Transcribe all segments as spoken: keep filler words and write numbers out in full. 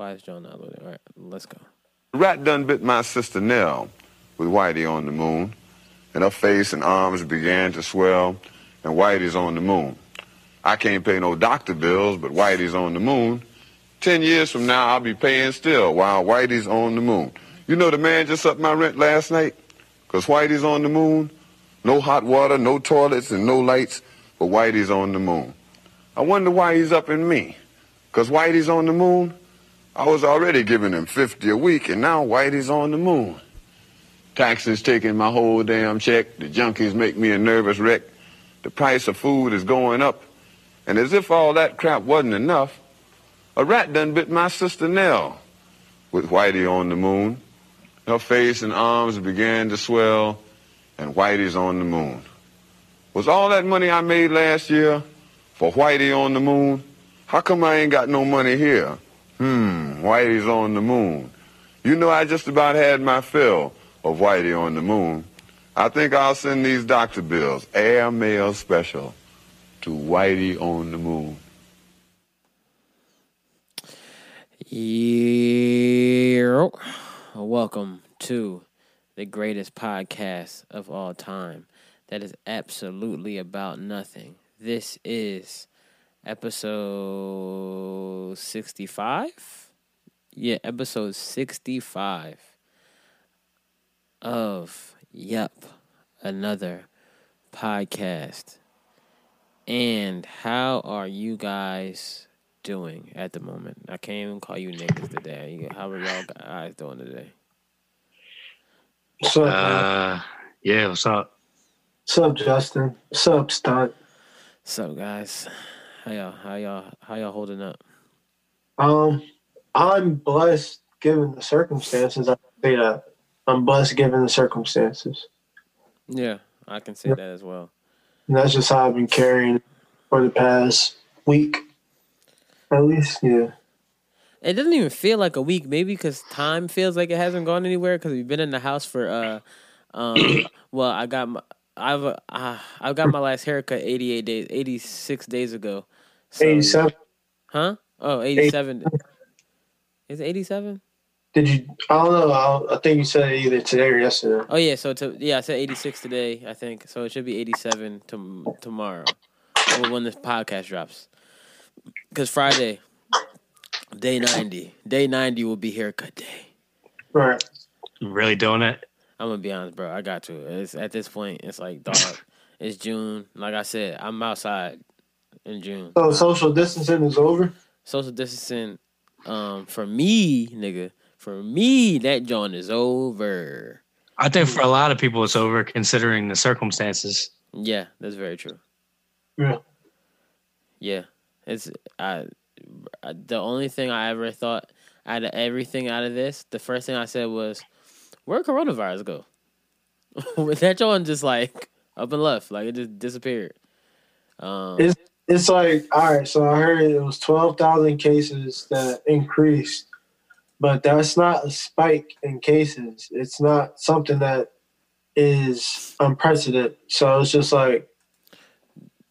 Why is John not loading? All right, let's go. The rat done bit my sister Nell with Whitey on the moon, and her face and arms began to swell, and Whitey's on the moon. I can't pay no doctor bills, but Whitey's on the moon. Ten years from now, I'll be paying still while Whitey's on the moon. You know the man just upped my rent last night? Because Whitey's on the moon. No hot water, no toilets, and no lights, but Whitey's on the moon. I wonder why he's upping me. Because Whitey's on the moon, I was already giving him fifty a week, and now Whitey's on the moon. Taxes taking my whole damn check. The junkies make me a nervous wreck. The price of food is going up. And as if all that crap wasn't enough, a rat done bit my sister Nell with Whitey on the moon. Her face and arms began to swell, and Whitey's on the moon. Was all that money I made last year for Whitey on the moon? How come I ain't got no money here? Hmm, Whitey's on the moon. You know, I just about had my fill of Whitey on the moon. I think I'll send these doctor bills, air mail special, to Whitey on the moon. Yeah. Welcome to the greatest podcast of all time that is absolutely about nothing. This is episode sixty-five? Yeah, episode sixty-five of, yep, another podcast. And how are you guys doing at the moment? I can't even call you niggas today. How are y'all guys doing today? What's up? Uh, yeah, what's up? What's up, Justin? What's up, Stunt? What's up, guys? How y'all? How y'all? How y'all holding up? Um, I'm blessed given the circumstances. I say that I'm blessed given the circumstances. Yeah, I can say yeah. that as well. And that's just how I've been carrying for the past week, at least. Yeah. It doesn't even feel like a week, maybe because time feels like it hasn't gone anywhere because we've been in the house for. Uh, um, well, I got my. I've uh, I got my last haircut eighty-eight days, eighty-six days ago. So, eighty-seven. Huh? Oh, eighty-seven. eighty-seven. Is it eighty-seven? Did you? I don't know. I think you said either today or yesterday. Oh yeah, so to, yeah, I said eighty-six today. I think so. It should be eighty-seven to, tomorrow, when this podcast drops, because Friday, day ninety, day ninety will be haircut day. Right. You really doing it? I'm gonna be honest, bro. I got to. It's at this point, it's like dog. It's June. Like I said, I'm outside in June. So social distancing is over. Social distancing, um, for me, nigga. For me, that joint is over. I think for a lot of people, it's over considering the circumstances. Yeah, that's very true. Yeah. Yeah, it's I. The only thing I ever thought out of everything out of this, the first thing I said was, where'd coronavirus go? That joint just like up and left, like it just disappeared. Um, it's it's like all right. So I heard it was twelve thousand cases that increased, but that's not a spike in cases. It's not something that is unprecedented. So it's just like,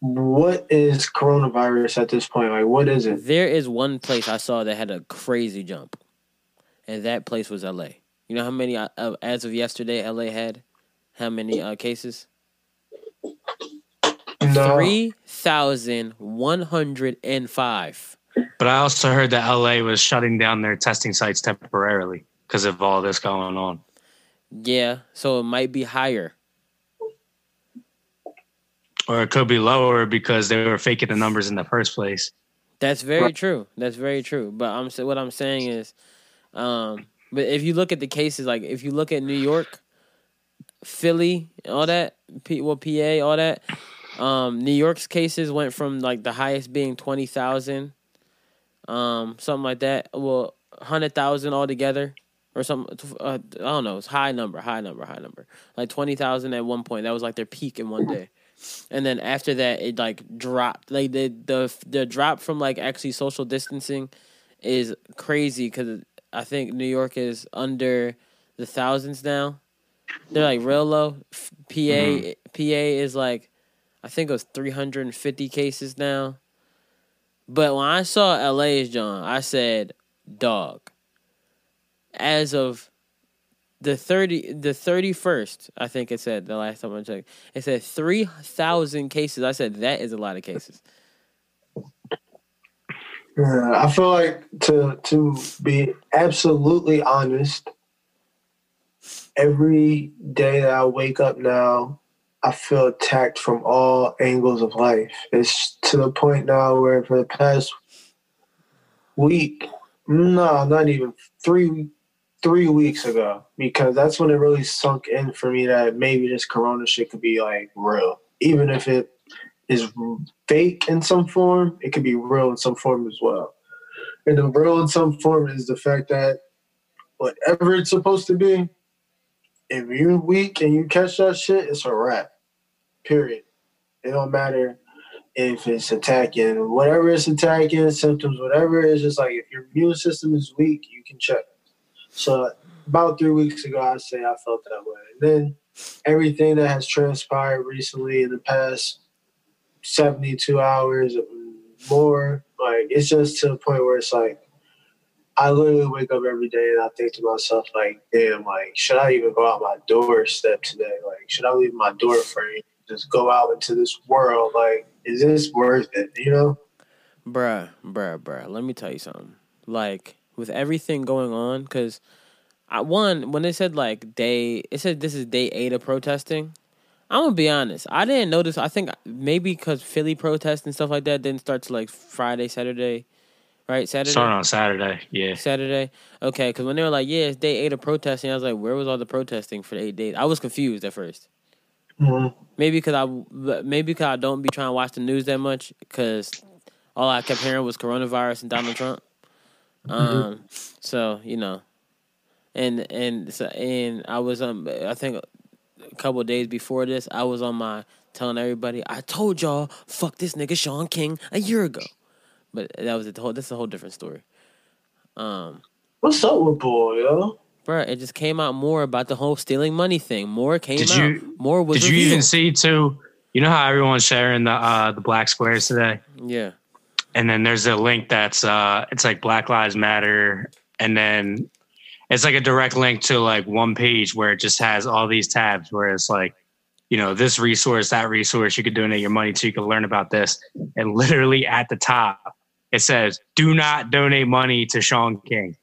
what is coronavirus at this point? Like, what is it? There is one place I saw that had a crazy jump, and that place was L A. You know how many, uh, as of yesterday, L A had? How many uh, cases? No. three thousand one hundred five. But I also heard that L A was shutting down their testing sites temporarily because of all this going on. Yeah, so it might be higher. Or it could be lower because they were faking the numbers in the first place. That's very true. That's very true. But I'm what I'm saying is... um. But if you look at the cases, like if you look at New York, Philly, all that, P- well, P A, all that, um, New York's cases went from like the highest being twenty thousand, um, something like that, well, one hundred thousand altogether or something. Uh, I don't know. It's high number, high number, high number. Like twenty thousand at one point. That was like their peak in one day. And then after that, it like dropped. Like the the, the drop from like actually social distancing is crazy because I think New York is under the thousands now. They're like real low. P A mm-hmm. P A is like, I think it was three hundred fifty cases now. But when I saw L A's, John, I said, dog. As of the thirty, the thirty-first, I think it said the last time I checked, it said three thousand cases. I said that is a lot of cases. Yeah, I feel like to to be absolutely honest, every day that I wake up now, I feel attacked from all angles of life. It's to the point now where for the past week, no, not even three, three weeks ago, because that's when it really sunk in for me that maybe this corona shit could be like real. Even if it is fake in some form, it could be real in some form as well. And the real in some form is the fact that whatever it's supposed to be, if you're weak and you catch that shit, it's a wrap. Period. It don't matter if it's attacking, whatever it's attacking, symptoms, whatever it is, just like if your immune system is weak, you can check it. So about three weeks ago, I say I felt that way. And then everything that has transpired recently in the past seventy-two hours or more, like it's just to the point where it's like, I literally wake up every day and I think to myself, like, damn, like, should I even go out my doorstep today? Like, should I leave my door frame? Just go out into this world? Like, is this worth it, you know? Bruh, bruh, bruh. Let me tell you something. Like, with everything going on, because, I one, when they said, like, day, it said this is day eight of protesting. I'm going to be honest. I didn't notice. I think maybe because Philly protests and stuff like that didn't start to, like, Friday, Saturday. Right, Saturday? Starting on Saturday, yeah. Saturday? Okay, because when they were like, yeah, it's day eight of protesting, I was like, where was all the protesting for the eight days? I was confused at first. Mm-hmm. Maybe because I, maybe 'cause I don't be trying to watch the news that much, because all I kept hearing was coronavirus and Donald Trump. Mm-hmm. Um, so, you know. And and so, and I was, um, I think a couple of days before this, I was on my, telling everybody, I told y'all, fuck this nigga Sean King a year ago. But that was a whole. That's a whole different story. Um, What's up with boy, yo? Bro, it just came out more about the whole stealing money thing. More came did out. You, more was. Did revealed. You even see too? You know how everyone's sharing the uh, the black squares today? Yeah. And then there's a link that's uh, it's like Black Lives Matter, and then it's like a direct link to like one page where it just has all these tabs where it's like, you know, this resource, that resource, you could donate your money to, you can learn about this, and literally at the top. It says, do not donate money to Sean King.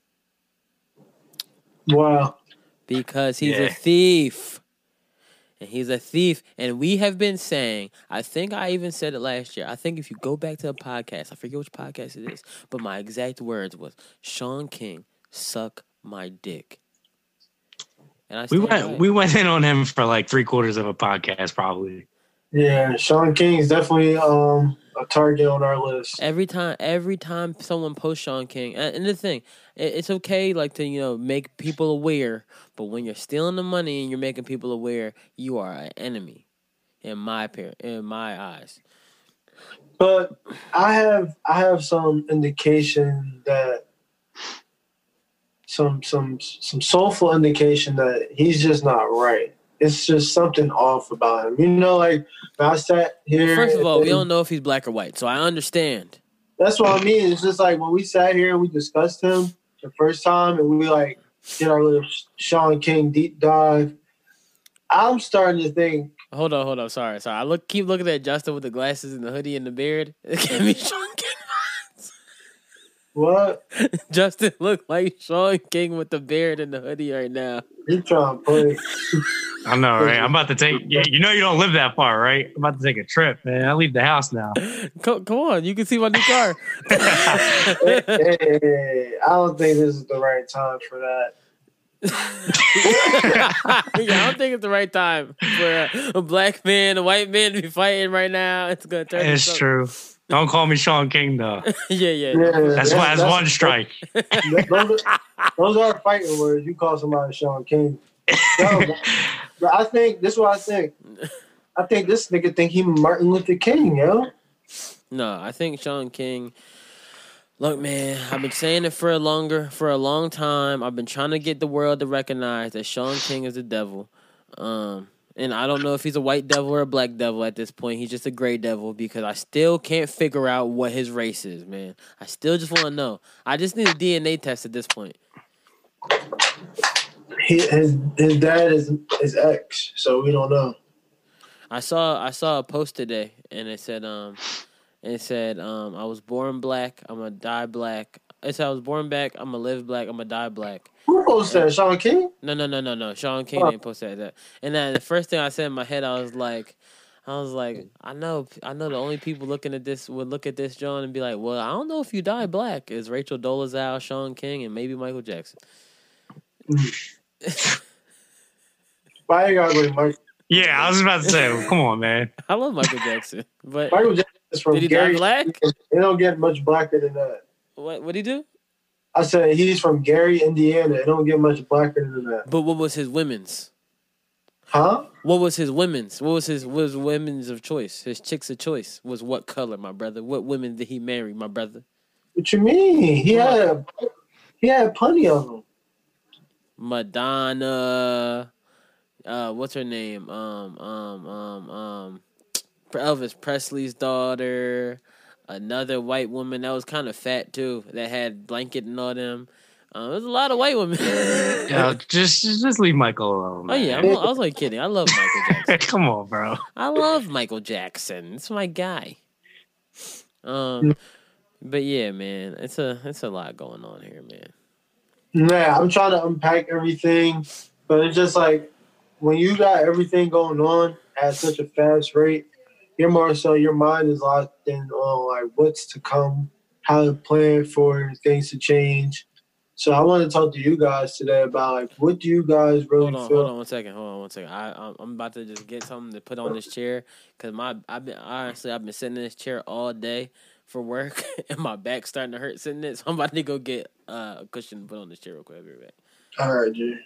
Wow. Because he's yeah. a thief. And he's a thief. And we have been saying, I think I even said it last year. I think if you go back to a podcast, I forget which podcast it is, but my exact words was, Sean King, suck my dick. And I we went right. we went in on him for like three quarters of a podcast probably. Yeah, Sean King is definitely... um. a target on our list. Every time, every time someone posts Sean King, and the thing, it's okay, like to you know make people aware. But when you're stealing the money and you're making people aware, you are an enemy, in my in my eyes. But I have I have some indication that some some some soulful indication that he's just not right. It's just something off about him. You know, like, I sat here... First of all, we don't know if he's black or white, so I understand. That's what I mean. It's just like, when we sat here and we discussed him the first time, and we, like, did our little Sean King deep dive, I'm starting to think... Hold on, hold on. Sorry, sorry. I look, keep looking at Justin with the glasses and the hoodie and the beard. It can't be Sean King. What? Justin looked like Sean King with the beard and the hoodie right now. He's trying to play. I know, right? I'm about to take... Yeah, you know you don't live that far, right? I'm about to take a trip, man. I leave the house now. Come, come on. You can see my new car. hey, hey, hey. I don't think this is the right time for that. yeah, I don't think it's the right time for a black man, a white man to be fighting right now. It's going to turn It's true. Don't call me Sean King, though. yeah, yeah, yeah. That's yeah, why it's one strike. Those are, those are fighting words. You call somebody Sean King. No, but, but I think, this is what I think. I think this nigga think he Martin Luther King, yo. No, I think Sean King... Look, man, I've been saying it for a longer, for a long time. I've been trying to get the world to recognize that Sean King is the devil. Um, And I don't know if he's a white devil or a black devil at this point. He's just a gray devil because I still can't figure out what his race is, man. I still just want to know. I just need a D N A test at this point. He, his, his dad is his ex, so we don't know. I saw I saw a post today, and it said, um, it said, um, I was born black, I'm gonna die black. It said I was born black, I'm gonna live black, I'm gonna die black. Who posted that? Sean King? No, no, no, no, no. Sean King oh. didn't post that. And then the first thing I said in my head, I was like, I was like, I know, I know. The only people looking at this would look at this, John, and be like, well, I don't know if you die black is Rachel Dolezal, Sean King, and maybe Michael Jackson. Why you gotta go to Michael? Yeah, I was about to say, well, come on, man. I love Michael Jackson, but Michael Jackson is from did he Gary, die black? They don't get much blacker than that. What? What did he do? I said he's from Gary, Indiana. It don't get much blacker than that. But what was his women's? Huh? What was his women's? What was his what was women's of choice? His chicks of choice was what color, my brother? What women did he marry, my brother? What you mean? He had he had plenty of them. Madonna. Uh, what's her name? Um, um, um, um, Elvis Presley's daughter. Another white woman that was kind of fat too, that had blanket and all them. Um, there's a lot of white women. Yo, just, just leave Michael alone. Man. Oh yeah, I'm, I was like kidding. I love Michael Jackson. Come on, bro. I love Michael Jackson. It's my guy. Um, but yeah, man, it's a it's a lot going on here, man. Yeah, I'm trying to unpack everything, but it's just like when you got everything going on at such a fast rate. You're more so your mind is locked in on like what's to come, how to plan for things to change. So I want to talk to you guys today about like what do you guys really hold on, feel? Hold on one second. Hold on one second. I I'm about to just get something to put on this chair because my I've been honestly I've been sitting in this chair all day for work and my back's starting to hurt sitting in it. So I'm about to go get uh, a cushion to put on this chair real quick. I'll be right back. All right, dude.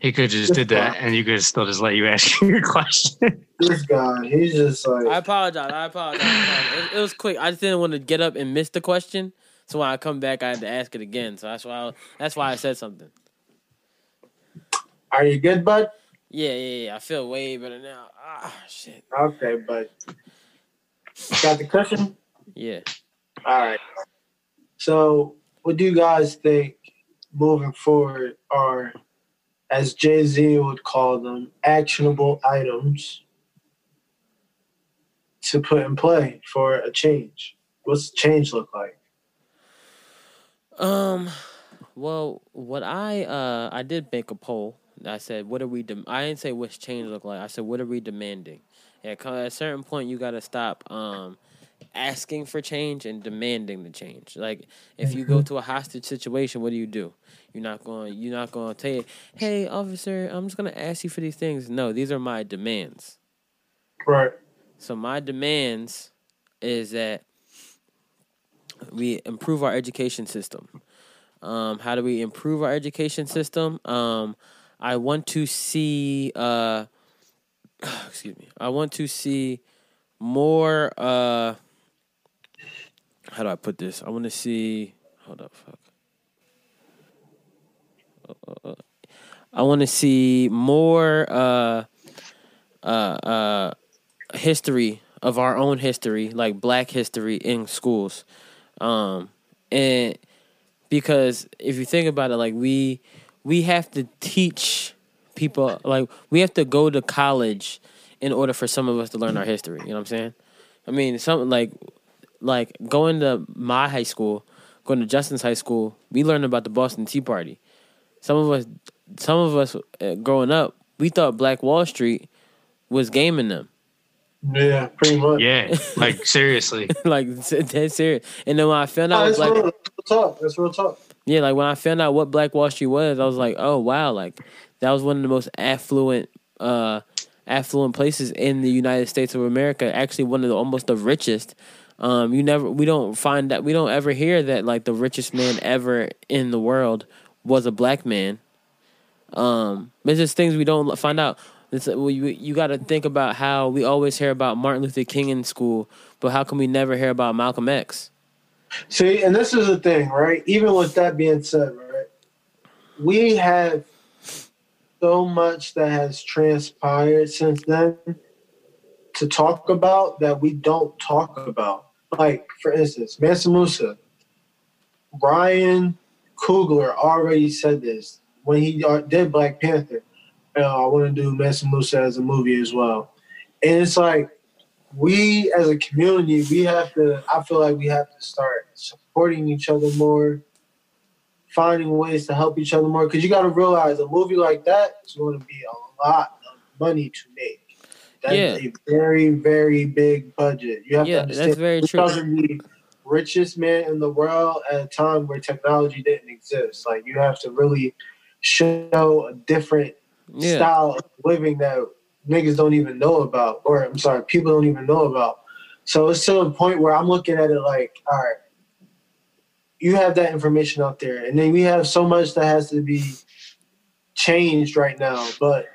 He could have just did that, and you could have still just let you ask your question. This guy, he's just like... I apologize, I apologize. It, it was quick. I just didn't want to get up and miss the question, so when I come back, I had to ask it again. So that's why I, that's why I said something. Are you good, bud? Yeah, yeah, yeah. I feel way better now. Ah, shit. Okay, bud. Got the cushion? Yeah. All right. So what do you guys think moving forward are... as Jay-Z would call them, actionable items to put in play for a change. What's change look like? Um, well, what I uh, I did make a poll. I said, "What are we?" De- I didn't say what's change look like. I said, "What are we demanding?" At a certain point, you got to stop. Um, asking for change and demanding the change. Like if you go to a hostage situation, what do you do? You're not going you're not going to tell you, hey officer, I'm just going to ask you for these things. No, these are my demands. Right. So my demands is that we improve our education system. Um, how do we improve our education system? Um, I want to see uh excuse me. I want to see more uh how do I put this? I want to see... Hold up, fuck. Uh, uh, I want to see more uh, uh, uh, history of our own history, like black history in schools. Um, and because if you think about it, like we we have to teach people, like we have to go to college in order for some of us to learn our history. You know what I'm saying? I mean, something like... Like, going to my high school, going to Justin's high school, we learned about the Boston Tea Party. Some of us, some of us uh, growing up, we thought Black Wall Street was gaming them. Yeah, pretty much. Yeah, like, seriously. Like, that's serious. And then when I found out... Oh, that's, Black, real, that's real talk. That's real talk. Yeah, like, when I found out what Black Wall Street was, I was like, oh, wow. Like, that was one of the most affluent... Uh, affluent places in the United States of America. Actually, one of the... Almost the richest... Um, you never, we don't find that, we don't ever hear that like the richest man ever in the world was a black man. Um, it's just things we don't find out. It's, well, you you got to think about how we always hear about Martin Luther King in school, but how can we never hear about Malcolm X? See, and this is the thing, right? Even with that being said, right? We have so much that has transpired since then to talk about that we don't talk about. Like, for instance, Mansa Musa, Brian Coogler already said this when he did Black Panther. Uh, I want to do Mansa Musa as a movie as well. And it's like, we as a community, we have to, I feel like we have to start supporting each other more, finding ways to help each other more. Because you got to realize a movie like that is going to be a lot of money to make. That's yeah. a very, very big budget. You have yeah, to understand. That's very true. The richest man in the world at a time where technology didn't exist. Like, you have to really show a different yeah. style of living that niggas don't even know about, or I'm sorry, people don't even know about. So it's to a point where I'm looking at it like, all right, you have that information out there, and then we have so much that has to be changed right now. But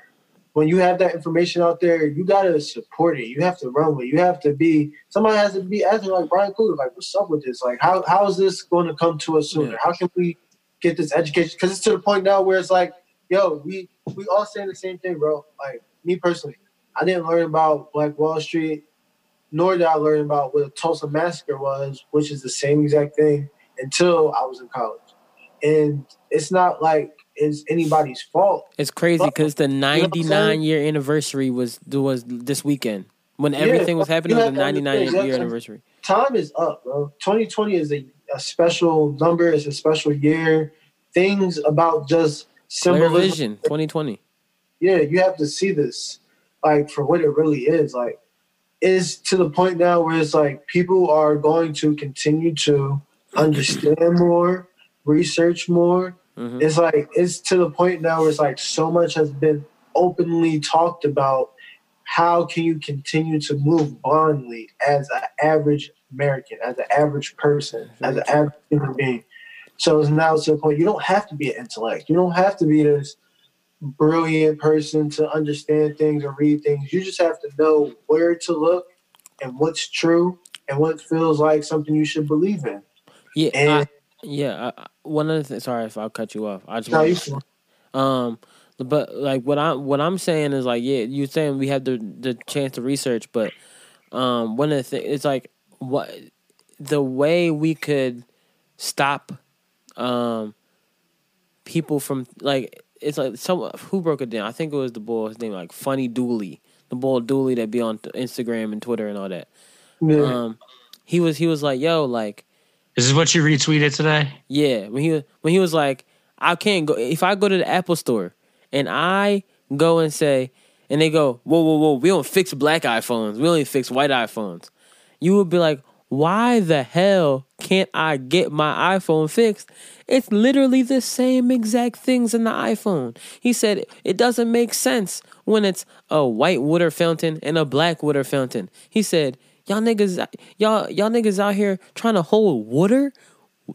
when you have that information out there, you gotta support it. You have to run with it. You have to be, somebody has to be acting like Brian Coogler, like, what's up with this? Like, how how is this going to come to us sooner? Yeah. How can we get this education? Because it's to the point now where it's like, yo, we we all saying the same thing, bro. Like, me personally, I didn't learn about Black Wall Street, nor did I learn about what a Tulsa massacre was, which is the same exact thing, until I was in college. And it's not like it's anybody's fault. It's crazy because the ninety-nine-year anniversary was was this weekend. When everything yeah, was happening, was the ninety-nine-year anniversary. Time is up, bro. twenty twenty is a, a special number. It's a special year. Things about just symbolism. Clear vision, twenty twenty. Yeah, you have to see this, like, for what it really is. Like, it's to the point now where it's like people are going to continue to understand more, research more. Mm-hmm. It's like, it's to the point now where it's like so much has been openly talked about. How can you continue to move blindly as an average American, as an average person, as an average human being? So it's now to the point, you don't have to be an intellect. You don't have to be this brilliant person to understand things or read things. You just have to know where to look and what's true and what feels like something you should believe in. Yeah, and, I, yeah. I, one other thing. Sorry if I'll cut you off. I just no, want to, um, but like what I what I'm saying is like, yeah, you're saying we have the the chance to research, but um, one of the things, it's like what the way we could stop um people from, like, it's like someone who broke it down. I think it was the boy, his name like Funny Dooley, the boy Dooley that be on Instagram and Twitter and all that. Yeah. Um, he was he was like, yo, like. Is this what you retweeted today? Yeah, when he when he was like, I can't go. If I go to the Apple store and I go and say, and they go, whoa, whoa, whoa, we don't fix black iPhones. We only fix white iPhones. You would be like, why the hell can't I get my iPhone fixed? It's literally the same exact things in the iPhone. He said it doesn't make sense when it's a white water fountain and a black water fountain. He said, Y'all niggas, y'all, y'all niggas out here trying to hold water,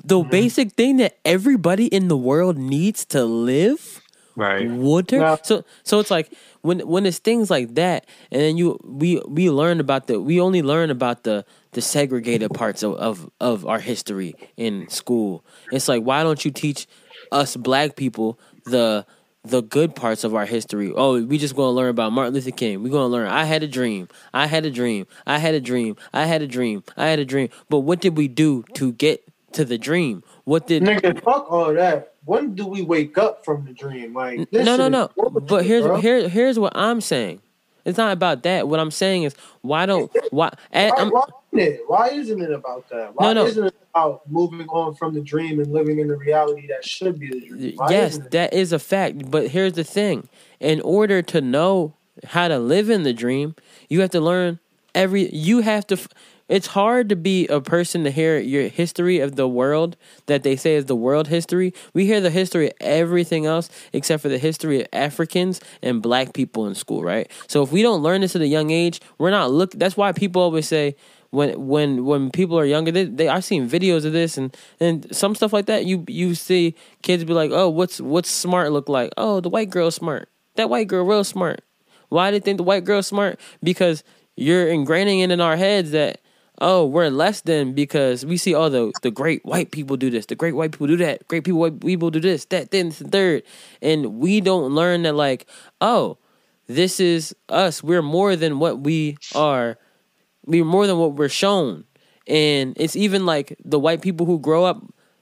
the mm-hmm. basic thing that everybody in the world needs to live, right? Water. Yeah. So, so it's like when when it's things like that, and then you we we learn about the we only learn about the the segregated parts of, of of our history in school. It's like, why don't you teach us black people the the good parts of our history? Oh, we just gonna learn about Martin Luther King. We're gonna learn I had a dream. I had a dream. I had a dream. I had a dream. I had a dream. But what did we do to get to the dream? What did Nigga, fuck all that. When do we wake up from the dream? Like, this No no no. But here's bro. here here's what I'm saying. It's not about that. What I'm saying is why don't why at, why, why, isn't it? why isn't it about that? Why no, no. isn't it about moving on from the dream and living in the reality that should be the dream? Why yes, that is a fact. But here's the thing: in order to know how to live in the dream, you have to learn every. You have to. It's hard to be a person to hear your history of the world that they say is the world history. We hear the history of everything else except for the history of Africans and black people in school, right? So if we don't learn this at a young age, we're not look. That's why people always say when when when people are younger, they, they I've seen videos of this and, and some stuff like that. You you see kids be like, oh, what's what's smart look like? Oh, the white girl's smart. That white girl real smart. Why do you think the white girl's smart? Because you're ingraining it in our heads that oh, we're less than because we see all the, the great white people do this, the great white people do that, great people white people do this, that, then, and third. And we don't learn that, like, oh, this is us. We're more than what we are. We're more than what we're shown. And it's even like the white people who grow up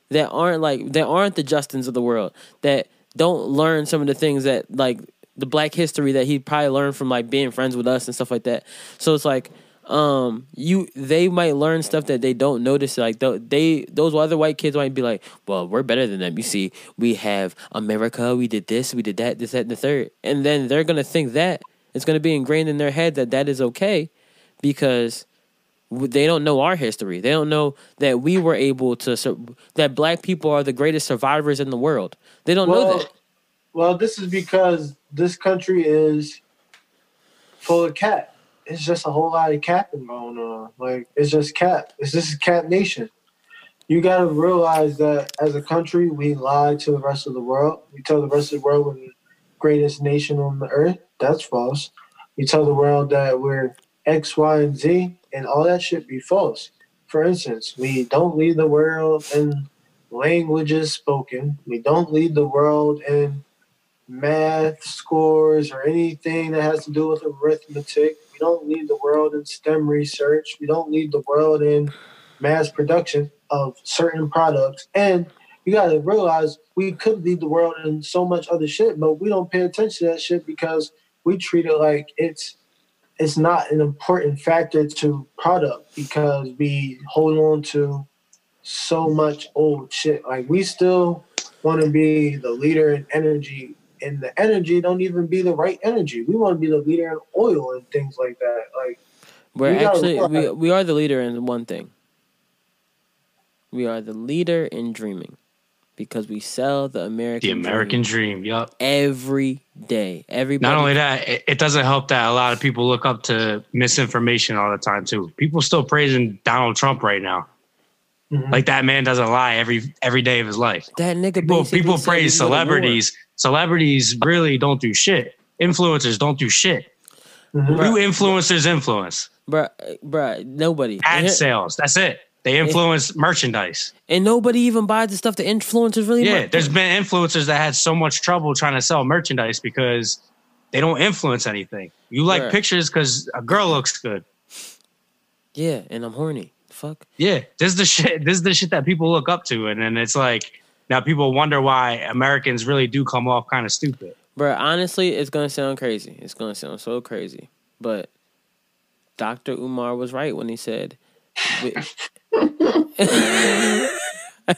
that aren't like, that aren't the Justins of the world, that don't learn some of the things that, like, the black history that he probably learned from, like, being friends with us and stuff like that. So it's like, um, you, they might learn stuff that they don't notice. Like, they, those other white kids might be like, well, we're better than them. You see, we have America, we did this, we did that, this, that, and the third. And then they're going to think that it's going to be ingrained in their head that that is okay because they don't know our history. They don't know that we were able to, that black people are the greatest survivors in the world. They don't well, know that. Well, this is because this country is full of cat. It's just a whole lot of capping going on. Like, it's just cap. It's just cap nation. You got to realize that as a country, we lie to the rest of the world. We tell the rest of the world we're the greatest nation on the earth. That's false. We tell the world that we're X, Y, and Z, and all that should be false. For instance, we don't lead the world in languages spoken. We don't lead the world in math scores or anything that has to do with arithmetic. We don't lead the world in STEM research. We don't lead the world in mass production of certain products. And you got to realize we could lead the world in so much other shit, but we don't pay attention to that shit because we treat it like it's it's not an important factor to product because we hold on to so much old shit. Like, we still want to be the leader in energy, and the energy don't even be the right energy. We want to be the leader in oil and things like that. Like, we're we actually we, we are the leader in one thing. We are the leader in dreaming because we sell the American the American dream, dream yep. every day. Everybody. Not only that, it, it doesn't help that a lot of people look up to misinformation all the time too. People still praising Donald Trump right now. Mm-hmm. Like, that man doesn't lie every every day of his life. That nigga. People, people praise celebrities. Celebrities really don't do shit. Influencers don't do shit. Mm-hmm. Bruh, new influencers influence. Bruh, bruh, nobody. Ad it, sales. That's it. They influence it, merchandise. And nobody even buys the stuff the influencers really Yeah, market. There's been influencers that had so much trouble trying to sell merchandise because they don't influence anything. You like bruh. pictures because a girl looks good. Yeah, and I'm horny. Fuck. Yeah, this is the shit. This is the shit that people look up to, and then it's like now people wonder why Americans really do come off kind of stupid. Bro, honestly, it's gonna sound crazy. It's gonna sound so crazy, but Doctor Umar was right when he said. I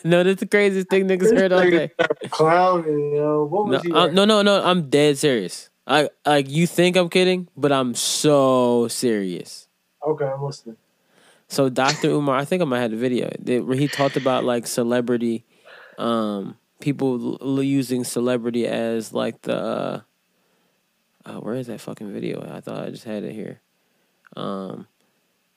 know that's the craziest thing niggas heard all day. Clowning, yo. What was no, he no, no, no. I'm dead serious. I like you think I'm kidding, but I'm so serious. Okay, I'm listening. So Doctor Umar, I think I might have the video where he talked about like celebrity, um, people l- using celebrity as like the, uh, oh, where is that fucking video? I thought I just had it here. Um,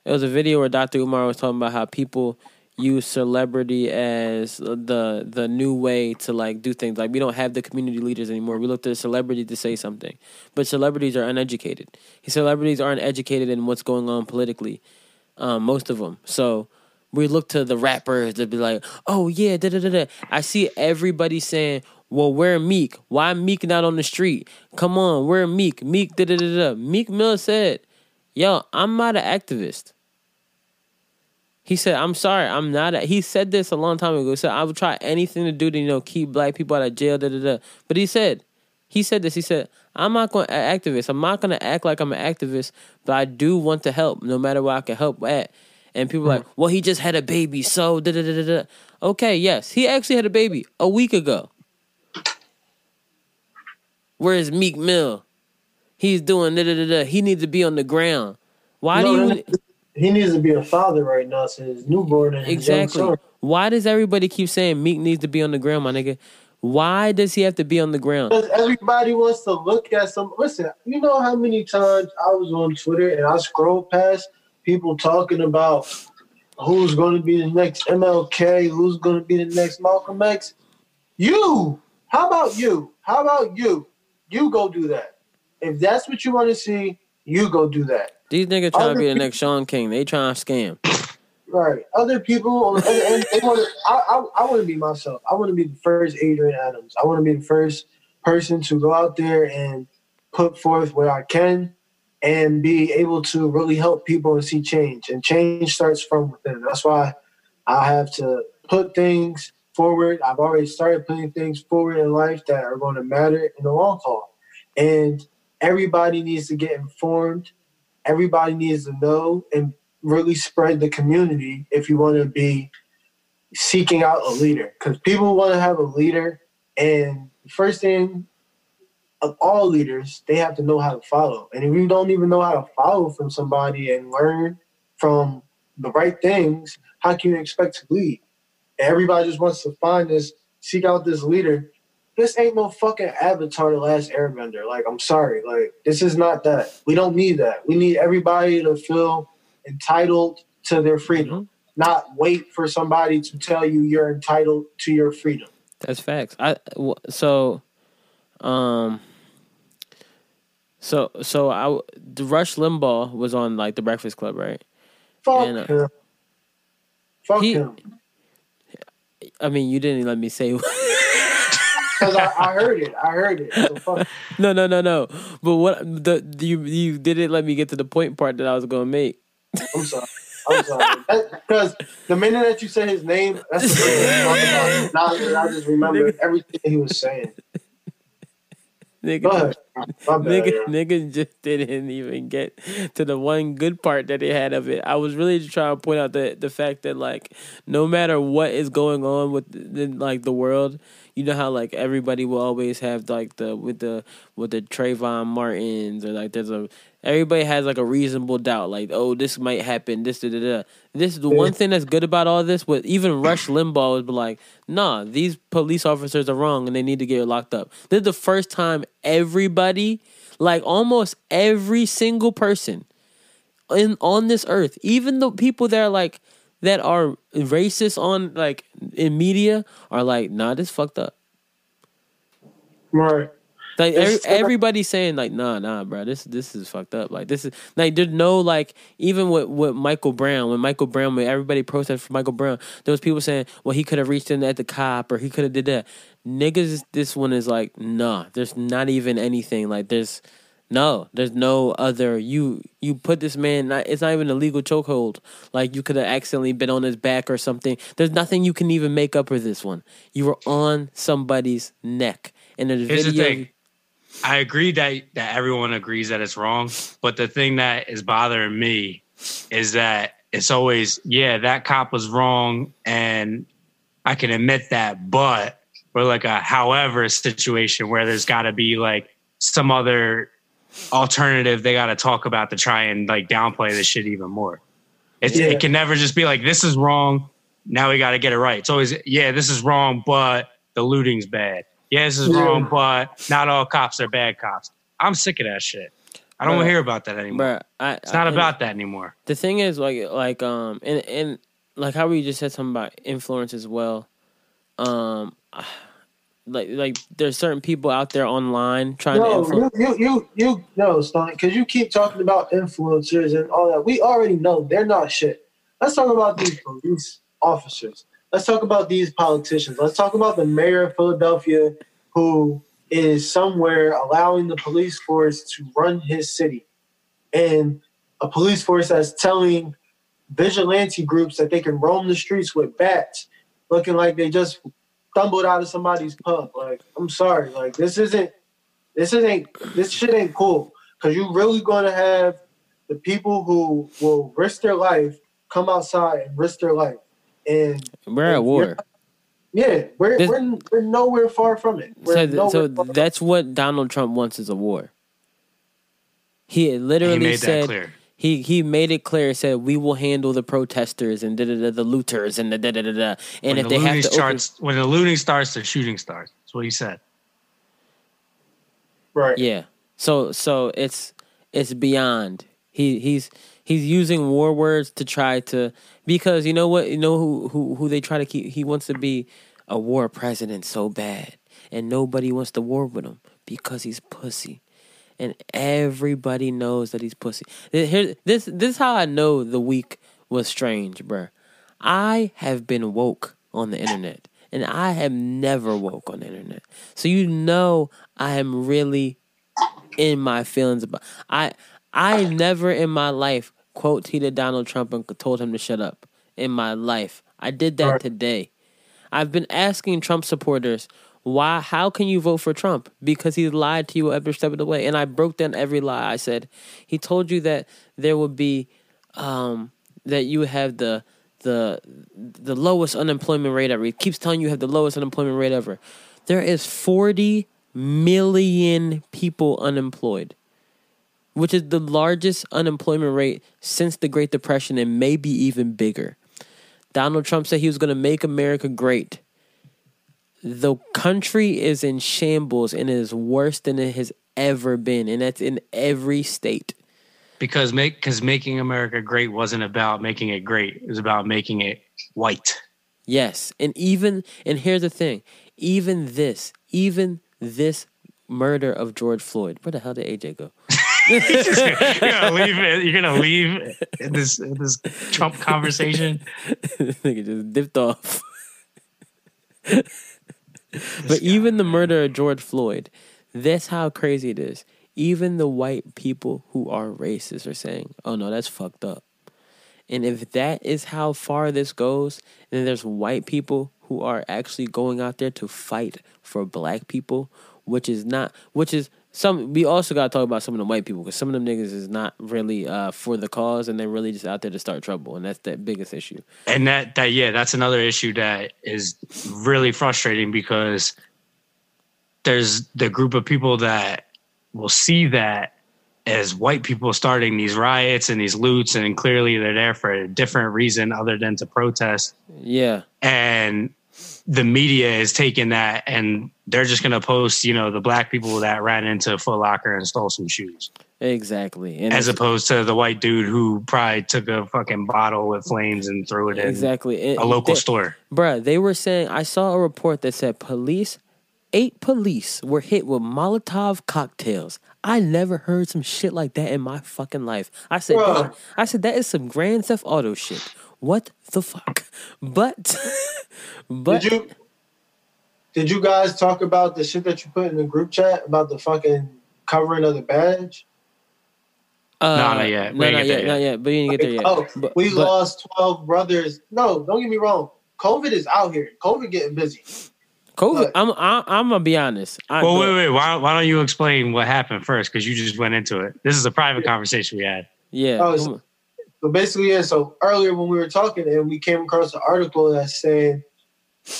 it was a video where Doctor Umar was talking about how people use celebrity as the the new way to like do things. Like, we don't have the community leaders anymore. We look to celebrity to say something, but celebrities are uneducated. Celebrities aren't educated in what's going on politically. Um, most of them. So we look to the rappers to be like, oh yeah, da da da da. I see everybody saying, well, we're Meek. Why Meek not on the street? Come on, we're Meek. Meek da da da da. Meek Mill said, yo, I'm not an activist. He said, I'm sorry, I'm not a he said this a long time ago. He said, I would try anything to do to, you know, keep black people out of jail, da da da. But he said, he said this, he said, I'm not going to act activist. I'm not going to act like I'm an activist, but I do want to help no matter where I can help at. And people are like, well, he just had a baby, so da-da-da-da-da. Okay, yes, he actually had a baby a week ago. Where's Meek Mill? He's doing da-da-da-da. He needs to be on the ground. Why no, do you... He needs to be a father right now, so his newborn and exactly. His young son. Why does everybody keep saying Meek needs to be on the ground, my nigga? Why does he have to be on the ground? Because everybody wants to look at some. Listen, you know how many times I was on Twitter and I scrolled past people talking about who's going to be the next M L K, who's going to be the next Malcolm X? You! How about you? How about you? You go do that. If that's what you want to see, you go do that. These niggas trying Other to be people- the next Sean King. They trying to scam. Right. Other people, and, and they wanna, I, I, I want to be myself. I want to be the first Adrian Adams. I want to be the first person to go out there and put forth what I can and be able to really help people and see change. And change starts from within. That's why I have to put things forward. I've already started putting things forward in life that are going to matter in the long haul. And everybody needs to get informed. Everybody needs to know and really spread the community if you want to be seeking out a leader. Because people want to have a leader, and the first thing of all leaders, they have to know how to follow. And if you don't even know how to follow from somebody and learn from the right things, how can you expect to lead? Everybody just wants to find this, seek out this leader. This ain't no fucking Avatar: The Last Airbender. Like, I'm sorry. Like, this is not that. We don't need that. We need everybody to feel entitled to their freedom, not wait for somebody to tell you you're entitled to your freedom. That's facts. I so, um, so so I the Rush Limbaugh was on like The Breakfast Club, right? Fuck and, uh, him. Fuck he, him. I mean, you didn't let me say. Because I, I heard it, I heard it. So fuck. No, no, no, no. But what the you you didn't let me get to the point part that I was gonna make. I'm sorry. I'm sorry. Because the minute that you said his name, that's the thing. Now that I just remember nigga. everything he was saying. Nigga, nigga, nigga just didn't even get to the one good part that they had of it. I was really just trying to point out the the fact that, like, no matter what is going on with the, like the world, you know how like everybody will always have like the with the with the Trayvon Martins or like there's a everybody has like a reasonable doubt, like, oh, this might happen, this da da da. This is the one thing that's good about all this. What even Rush Limbaugh would be like, nah, these police officers are wrong and they need to get locked up. This is the first time everybody, like almost every single person in on this earth, even the people that are like that are racist on like in media are like, nah, this fucked up. Right. Like every, everybody's saying like, nah, nah, bro, this this is fucked up. Like this is like there's no like even with, with Michael Brown, when Michael Brown, when everybody protested for Michael Brown, there was people saying, well, he could have reached in at the cop or he could have did that. Niggas, this one is like, nah, there's not even anything like there's no, there's no other. You you put this man. Not, it's not even a legal chokehold. Like you could have accidentally been on his back or something. There's nothing you can even make up for this one. You were on somebody's neck. And there's here's video. The thing. I agree that that everyone agrees that it's wrong. But the thing that is bothering me is that it's always, yeah, that cop was wrong, and I can admit that. But we're like a however situation where there's got to be like some other alternative they got to talk about to try and like downplay this shit even more. It's, yeah. It can never just be like, this is wrong, now we got to get it right. It's always, yeah, this is wrong, but the looting's bad. Yeah, this is yeah. wrong, but not all cops are bad cops. I'm sick of that shit. I don't want to hear about that anymore. Bruh, I, it's not I, about that anymore. The thing is, like, like, um, and, and like how we just said something about influence as well. Um, Like, like, there's certain people out there online trying no, to influence. You, you, you, you know, Stoney, because you keep talking about influencers and all that. We already know they're not shit. Let's talk about these police officers. Let's talk about these politicians. Let's talk about the mayor of Philadelphia who is somewhere allowing the police force to run his city. And a police force that's telling vigilante groups that they can roam the streets with bats, looking like they just stumbled out of somebody's pub. Like, I'm sorry. Like, this isn't, this isn't, this shit ain't cool. Because you're really going to have the people who will risk their life come outside and risk their life. And we're at war. Yeah, we're this, we're, we're nowhere far from it. We're so so that's from. What Donald Trump wants is a war. He literally he made said. That clear. He he made it clear, said we will handle the protesters and da da da the looters and da da da da. And when if the they have to starts, open... when the looting starts, the shooting starts. That's what he said. Right. Yeah. So so it's it's beyond. He he's he's using war words to try to because you know what you know who who who they try to keep. He wants to be a war president so bad, and nobody wants to war with him because he's pussy. And everybody knows that he's pussy. Here, this, this is how I know the week was strange, bruh. I have been woke on the internet, and I have never woke on the internet. So you know I am really in my feelings about I I never in my life quote tweeted Donald Trump and told him to shut up in my life. I did that today. I've been asking Trump supporters, why? How can you vote for Trump? Because he lied to you every step of the way. And I broke down every lie. I said, he told you that there would be, um, that you have the the the lowest unemployment rate ever. He keeps telling you you have the lowest unemployment rate ever. There is forty million people unemployed, which is the largest unemployment rate since the Great Depression and maybe even bigger. Donald Trump said he was going to make America great. The country is in shambles and it is worse than it has ever been, and that's in every state. Because make, 'cause making America great wasn't about making it great. It was about making it white. Yes, and even and here's the thing. Even this, even this murder of George Floyd. Where the hell did A J go? You're gonna leave it. You're gonna leave this this Trump conversation. This nigga just dipped off. But even the murder of George Floyd, that's how crazy it is. Even the white people who are racist are saying, "Oh no, that's fucked up." And if that is how far this goes, then there's white people who are actually going out there to fight for black people, which is not, which is. Some we also gotta talk about some of the white people, because some of them niggas is not really uh, for the cause, and they're really just out there to start trouble, and that's the biggest issue. And that that yeah, that's another issue that is really frustrating, because there's the group of people that will see that as white people starting these riots and these loots, and clearly they're there for a different reason other than to protest. Yeah, and the media is taking that and they're just going to post, you know, the black people that ran into Foot Locker and stole some shoes. Exactly. And as opposed to the white dude who probably took a fucking bottle with flames and threw it exactly. in a local they, store. Bruh, they were saying, I saw a report that said police, eight police were hit with Molotov cocktails. I never heard some shit like that in my fucking life. I said, Bruh. That, I said, that is some Grand Theft Auto shit. What the fuck? But, but did you did you guys talk about the shit that you put in the group chat about the fucking covering of the badge? Uh, no, not yet. No, not yet. Not yet. But you didn't get there yet. Oh, but, we but, lost twelve brothers. No, don't get me wrong. COVID is out here. COVID getting busy. COVID. Look, I'm. I, I'm gonna be honest. I, well, wait, wait. Why, why don't you explain what happened first? Because you just went into it. This is a private conversation we had. Yeah. Oh, so, So basically, yeah, so earlier when we were talking and we came across an article that said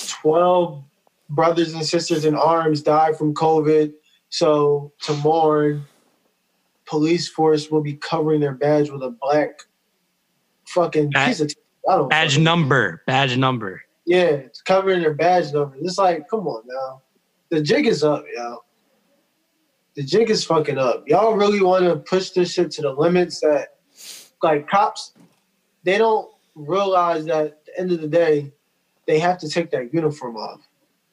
twelve brothers and sisters in arms died from COVID. So to mourn, police force will be covering their badge with a black fucking piece of t- I don't badge know. number. Badge number. Yeah, it's covering their badge number. It's like, come on now. The jig is up, y'all. The jig is fucking up. Y'all really want to push this shit to the limits that like cops, they don't realize that at the end of the day, they have to take that uniform off.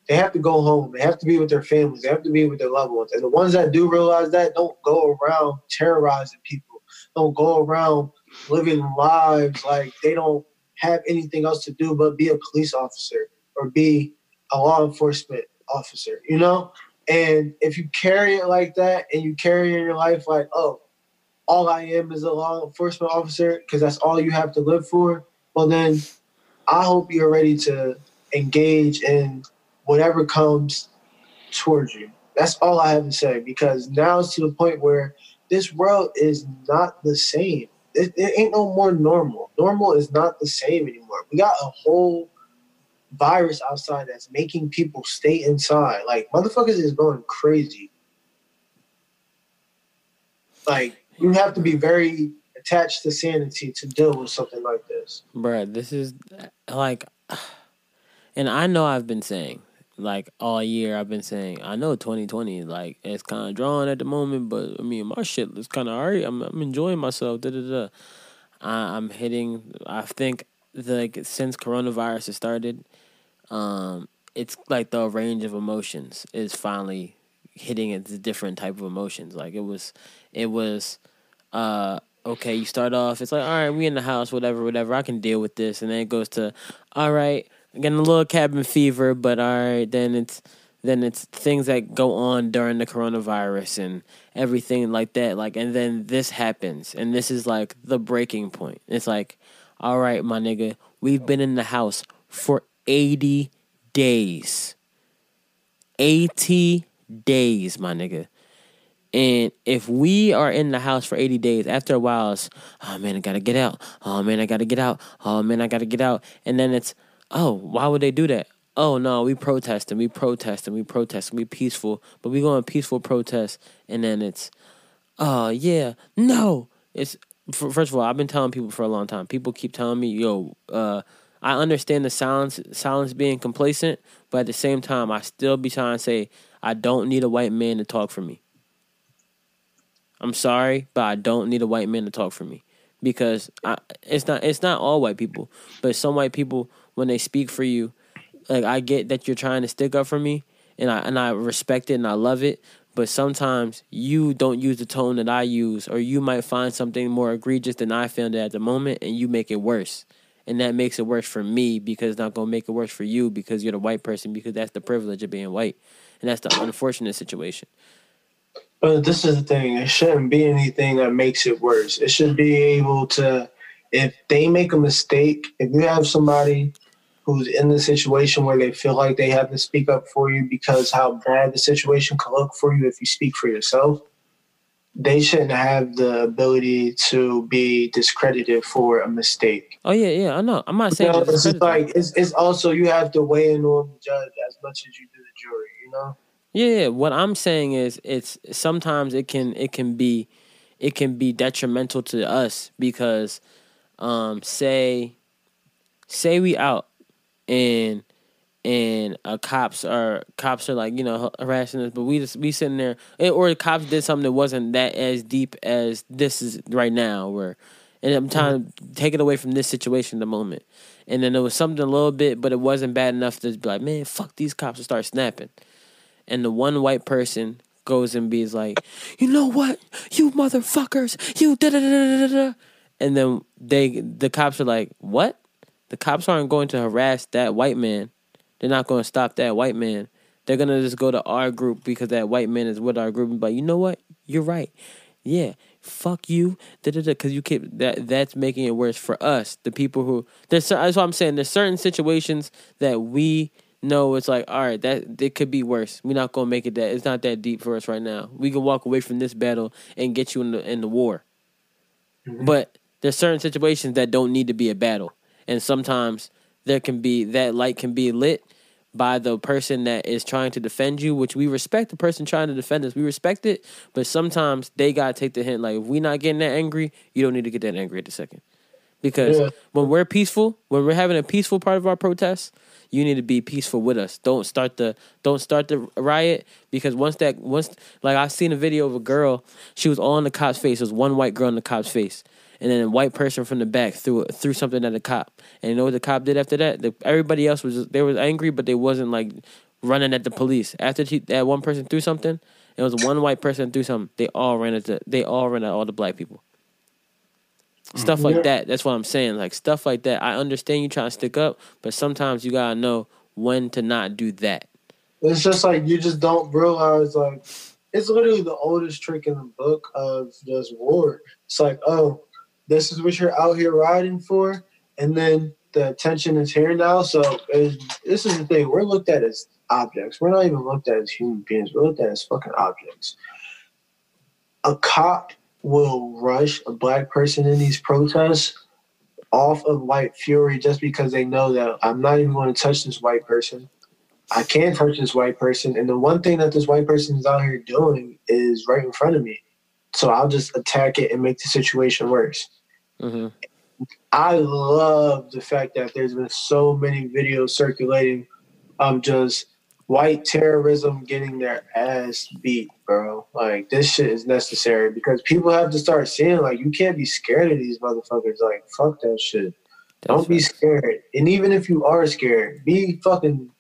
They have to go home. They have to be with their families. They have to be with their loved ones. And the ones that do realize that don't go around terrorizing people. Don't go around living lives like they don't have anything else to do but be a police officer or be a law enforcement officer, you know? And if you carry it like that and you carry it in your life like, oh, all I am is a law enforcement officer because that's all you have to live for, well, then I hope you're ready to engage in whatever comes towards you. That's all I have to say, because now it's to the point where this world is not the same. It, it ain't no more normal. Normal is not the same anymore. We got a whole virus outside that's making people stay inside. Like, motherfuckers is going crazy. Like, you have to be very attached to sanity to deal with something like this. Bruh, this is like, and I know I've been saying, like all year I've been saying, I know twenty twenty, like it's kind of drawn at the moment, but I mean, my shit is kind of alright. I'm, I'm enjoying myself. Da, da, da. I, I'm hitting, I think the, like since coronavirus has started, um, it's like the range of emotions is finally hitting its different type of emotions. Like it was, it was, Uh, okay, you start off, it's like, all right, we in the house, whatever, whatever, I can deal with this. And then it goes to, all right, I'm getting a little cabin fever, but all right, then it's then it's things that go on during the coronavirus and everything like that. Like, and then this happens, and this is like the breaking point. It's like, all right, my nigga, we've been in the house for eighty days. eighty days, my nigga. And if we are in the house for eighty days, after a while it's, oh man, I gotta get out. Oh man, I gotta get out. Oh man, I gotta get out. And then it's, oh, why would they do that? Oh no, we protesting, we protesting, we protesting, we peaceful, but we going peaceful protest. And then it's, oh yeah, no. It's, first of all, I've been telling people for a long time. People keep telling me, yo, uh, I understand the silence, silence being complacent, but at the same time, I still be trying to say, I don't need a white man to talk for me. I'm sorry, but I don't need a white man to talk for me, because I, it's not it's not all white people, but some white people, when they speak for you, like, I get that you're trying to stick up for me, and I and I respect it and I love it, but sometimes you don't use the tone that I use, or you might find something more egregious than I found it at the moment, and you make it worse, and that makes it worse for me, because it's not gonna make it worse for you because you're the white person, because that's the privilege of being white, and that's the unfortunate situation. But this is the thing. It shouldn't be anything that makes it worse. It should be able to, if they make a mistake, if you have somebody who's in the situation where they feel like they have to speak up for you because how bad the situation could look for you if you speak for yourself, they shouldn't have the ability to be discredited for a mistake. Oh, yeah, yeah, I know. I'm not saying, you know, it's like, it's, it's also, you have to weigh in on the judge as much as you do the jury, you know? Yeah, what I'm saying is, it's sometimes it can it can be it can be detrimental to us, because um, say say we out and and uh, cops are cops are like, you know, harassing us, but we just we sitting there, or the cops did something that wasn't that as deep as this is right now, where, and I'm trying to take it away from this situation at the moment, and then there was something a little bit, but it wasn't bad enough to be like, man, fuck these cops, and start snapping. And the one white person goes and be like, you know what? You motherfuckers. You da da da da da. And then they, the cops are like, what? The cops aren't going to harass that white man. They're not going to stop that white man. They're going to just go to our group because that white man is with our group. And be like, you know what? You're right. Yeah. Fuck you. Da da da. Because you keep, that, that's making it worse for us. The people who, there's, that's what I'm saying. There's certain situations that we, no, it's like, all right, that it could be worse. We're not gonna make it that. It's not that deep for us right now. We can walk away from this battle and get you in the in the war. Mm-hmm. But there's certain situations that don't need to be a battle, and sometimes there can be that light can be lit by the person that is trying to defend you, which we respect. The person trying to defend us, we respect it. But sometimes they gotta take the hint. Like, if we're not getting that angry, you don't need to get that angry at the second, because yeah. when we're peaceful, when we're having a peaceful part of our protest, you need to be peaceful with us. Don't start the don't start the riot, because once that once like I seen a video of a girl, she was all in the cop's face. There was one white girl in the cop's face, and then a white person from the back threw threw something at the cop. And you know what the cop did after that? The, everybody else was just, they were angry, but they wasn't like running at the police. After she, that one person threw something, it was one white person threw something. They all ran at the, they all ran at all the black people. Stuff like yeah. that. That's what I'm saying. Like, stuff like that. I understand you trying to stick up, but sometimes you gotta know when to not do that. It's just like, you just don't realize, like, it's literally the oldest trick in the book of this war. It's like, oh, this is what you're out here riding for, and then the attention is here now. So this is the thing. We're looked at as objects. We're not even looked at as human beings. We're looked at as fucking objects. A cop will rush a black person in these protests off of white fury just because they know that I'm not even going to touch this white person. I can't touch this white person. And the one thing that this white person is out here doing is right in front of me. So I'll just attack it and make the situation worse. Mm-hmm. I love the fact that there's been so many videos circulating of just white terrorism getting their ass beat, bro. Like, this shit is necessary, because people have to start seeing, like, you can't be scared of these motherfuckers. Like, fuck that shit. That's Don't right. be scared. And even if you are scared, be fucking,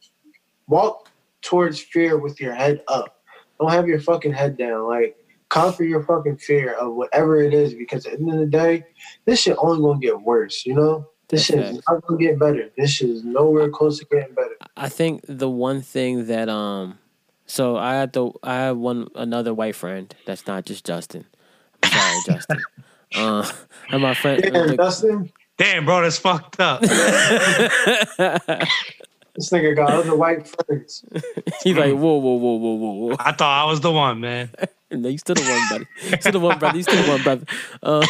walk towards fear with your head up. Don't have your fucking head down. Like, Conquer your fucking fear of whatever it is, because at the end of the day, this shit only gonna get worse, you know? This shit is not gonna get better. This shit is nowhere close to getting better. I think the one thing that um so I had the I had one another white friend that's not just Justin. I'm sorry, Justin. Uh, and my friend Damn, the, Justin? Damn, bro, that's fucked up. This nigga got other white friends. He's like, whoa, whoa, whoa, whoa, whoa, whoa. I thought I was the one, man. No, you still the one, buddy. You still the one, brother. You still the one, brother. Um,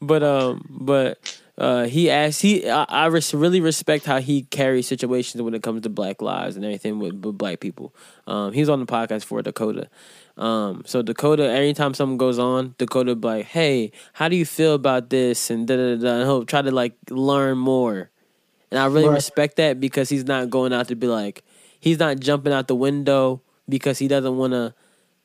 but um, but uh, he asked. He I, I res- really respect how he carries situations when it comes to Black lives and everything with, with Black people. Um, he was on the podcast for Dakota. Um, so Dakota, anytime something goes on, Dakota be like, hey, how do you feel about this? And da da da. And he'll try to like learn more. And I really right. respect that, because he's not going out to be like, he's not jumping out the window because he doesn't want to.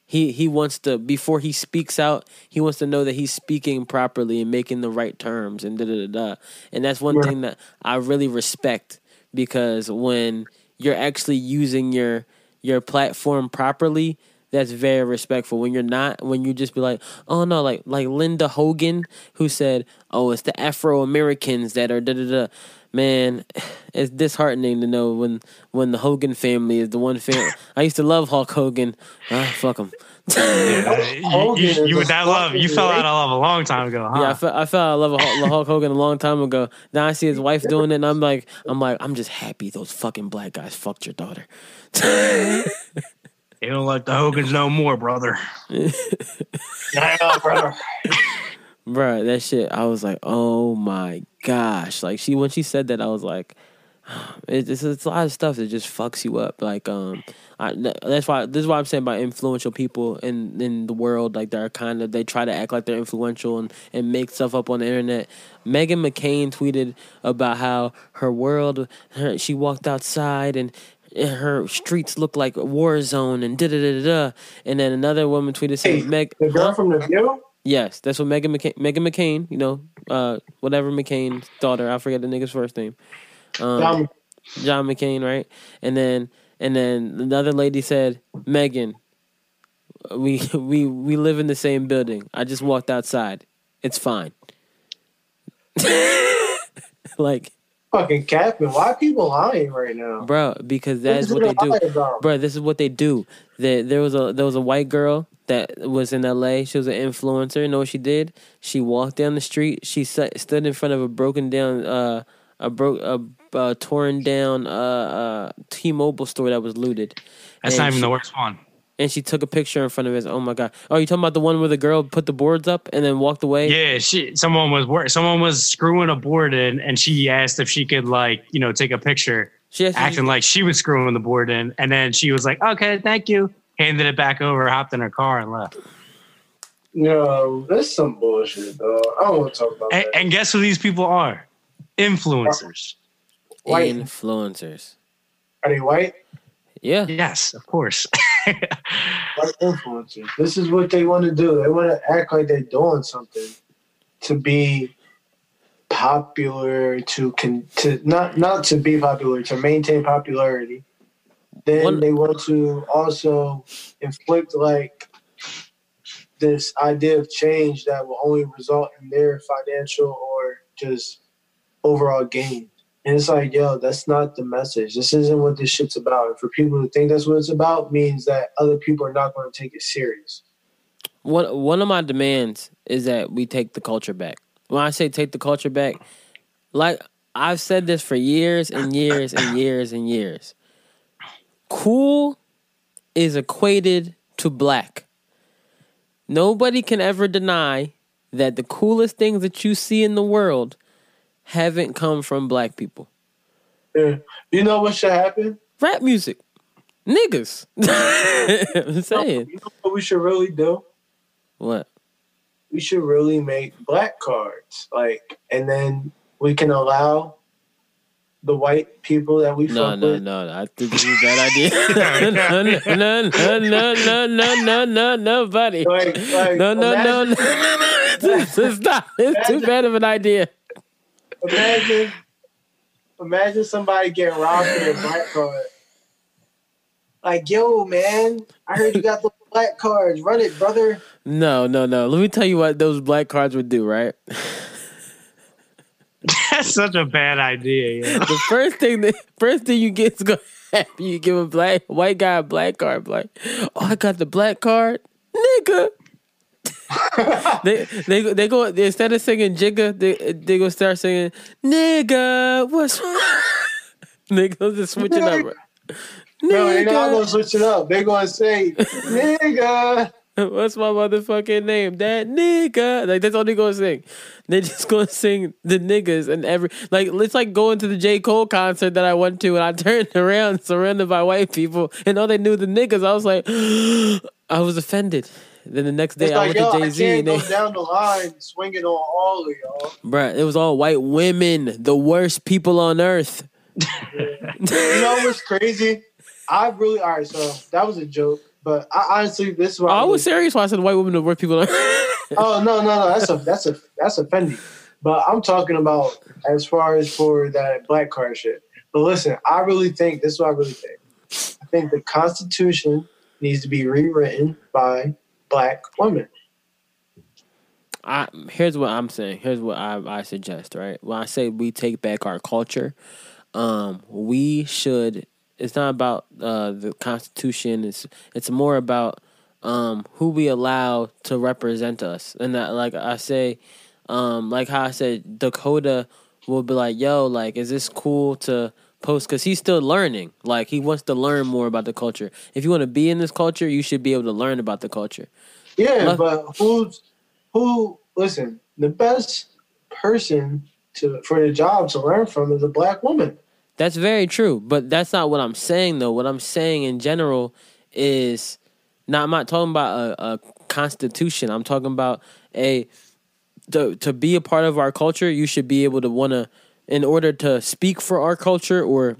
He he wants to, before he speaks out, he wants to know that he's speaking properly and making the right terms and da da da da. And that's one yeah. thing that I really respect, because when you're actually using your your platform properly, that's very respectful. When you're not, when you just be like, oh no, like like Linda Hogan, who said, oh, it's the Afro Americans that are da da da. Man, it's disheartening to know when, when the Hogan family is the one family. I used to love Hulk Hogan. Ah, fuck him. Yeah, you you, you would not love. You fell out of love a long time ago, huh? Yeah, I fell, I fell out of love with Hulk, Hulk Hogan a long time ago. Now I see his wife doing it, and I'm like, I'm like, I'm just happy those fucking Black guys fucked your daughter. They don't like the Hogans no more, brother. Yeah, brother. Bruh, that shit, I was like, oh my gosh. Like, she when she said that, I was like, it, it's, it's a lot of stuff that just fucks you up. Like, um, I, that's why, this is why I'm saying about influential people in, in the world. Like, they're kind of, they try to act like they're influential and, and make stuff up on the internet. Meghan McCain tweeted about how her world, her, she walked outside and her streets look like a war zone and da da da da. And then another woman tweeted, hey, saying, Meg, the girl from The View? Yes, that's what Meghan McCain, Meghan McCain, you know, uh, whatever McCain's daughter, I forget the nigga's first name, um, John. John McCain, right? And then, and then another lady said, Meghan, we we we live in the same building. I just walked outside. It's fine. Like, fucking capping. Why are people lying right now, bro? Because that's what, what they do, about? Bro. This is what they do. There, there was a there was a white girl that was in L A. She was an influencer. You know what she did? She walked down the street. She sat, stood in front of a broken down, uh, a broke, a, a torn down, uh, uh, T-Mobile store that was looted. That's and not even she, the worst one. And she took a picture in front of it. Oh my god! Oh, you talking about the one where the girl put the boards up and then walked away? Yeah, she. Someone was work. Someone was screwing a board in, and she asked if she could, like, you know, take a picture. She acting she, like she was screwing the board in, and then she was like, "Okay, thank you." Handed it back over, hopped in her car, and left. No, that's some bullshit, though. I don't want to talk about and, that. And guess who these people are? Influencers. White. Influencers. Are they white? Yeah. Yes, of course. White influencers. This is what they want to do. They want to act like they're doing something to be popular, to con- to not not to be popular, to maintain popularity. Then One, they want to also inflict, like, this idea of change that will only result in their financial or just overall gain. And it's like, yo, that's not the message. This isn't what this shit's about. And for people who think that's what it's about, means that other people are not going to take it serious. One, one of my demands is that we take the culture back. When I say take the culture back, like, I've said this for years and years and years and years. Cool is equated to Black. Nobody can ever deny that the coolest things that you see in the world haven't come from Black people. Yeah. You know what should happen? Rap music. Niggas. I'm saying. You know what we should really do? What? We should really make Black cards. Like, and then we can allow the white people that we no, fuck no, with. No, no, no. I think this is a bad idea. no, no, no, no, no, no, no, no, nobody. Like, like, no, no, imagine, no, no. Stop. It's too bad of an idea. Imagine, imagine somebody getting robbed for their Black card. Like, yo, man, I heard you got the Black cards. Run it, brother. No, no, no. Let me tell you what those black cards would do, right? That's such a bad idea. Yeah. The first thing, that, first thing you get is gonna happen. You give a black white guy a black card, like, oh, I got the black card, nigga. they they they go they, instead of singing jigga, they they go start singing nigga. What's nigga? Just switch it up. No, they're not gonna switch it up. They're gonna say nigga. What's my motherfucking name? That nigga. Like, that's all they gonna sing. They just gonna sing the niggas and every, like, it's like going to the J. Cole concert that I went to, and I turned around surrounded by white people, and all they knew the niggas. I was like, I was offended. Then the next day, like, I went to Jay-Z. I can't go down the line swinging on all of y'all. Bruh, it was all white women, the worst people on earth. Yeah. You know what's crazy? I really, all right, so that was a joke. But I, honestly, this is why oh, I, I was serious when I said white women are worth people. Are. Oh no, no, no! That's a that's a that's offending. But I'm talking about as far as for that black card shit. But listen, I really think this is what I really think. I think the Constitution needs to be rewritten by black women. I here's what I'm saying. Here's what I, I suggest. Right when I say we take back our culture, um, we should. It's not about uh, the Constitution. It's it's more about um, who we allow to represent us. And that, like I say, um, like how I said, Dakota will be like, "Yo, like, is this cool to post?" Because he's still learning. Like, he wants to learn more about the culture. If you want to be in this culture, you should be able to learn about the culture. Yeah, like, but who's who? Listen, the best person to for the job to learn from is a black woman. That's very true, but that's not what I'm saying, though. What I'm saying in general is, not, I'm not talking about a, a constitution. I'm talking about a, to, to be a part of our culture, you should be able to want to, in order to speak for our culture or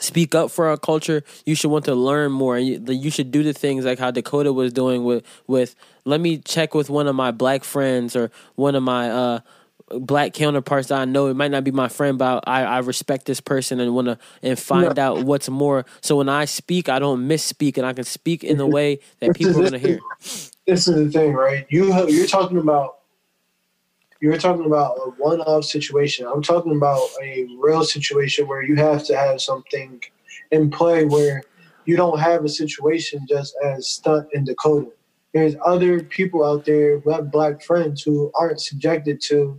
speak up for our culture, you should want to learn more. You, you should do the things like how Dakota was doing with, with, let me check with one of my black friends or one of my, uh, black counterparts that I know. It might not be my friend, but I, I respect this person and want to and find no. out what's more. So when I speak, I don't misspeak, and I can speak in a way that people are going to hear. This is the thing, right? You have, you're talking about you're talking about a one-off situation. I'm talking about a real situation where you have to have something in play where you don't have a situation just as stunt in Dakota. There's other people out there who have black friends who aren't subjected to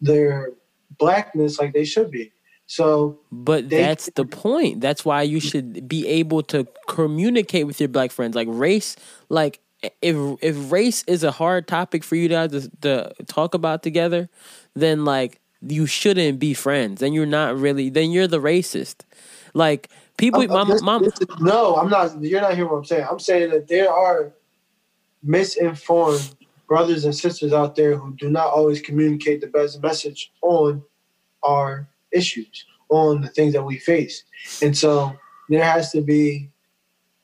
their blackness like they should be. So, but they, that's the point. That's why you should be able to communicate with your black friends. Like race, like if if race is a hard topic for you guys to, to talk about together, then like you shouldn't be friends. Then you're not really. Then you're the racist. Like people, I'm, my, this, my, this is, no, I'm not. You're not hearing what I'm saying. I'm saying that there are misinformed brothers and sisters out there who do not always communicate the best message on our issues, on the things that we face. And so there has to be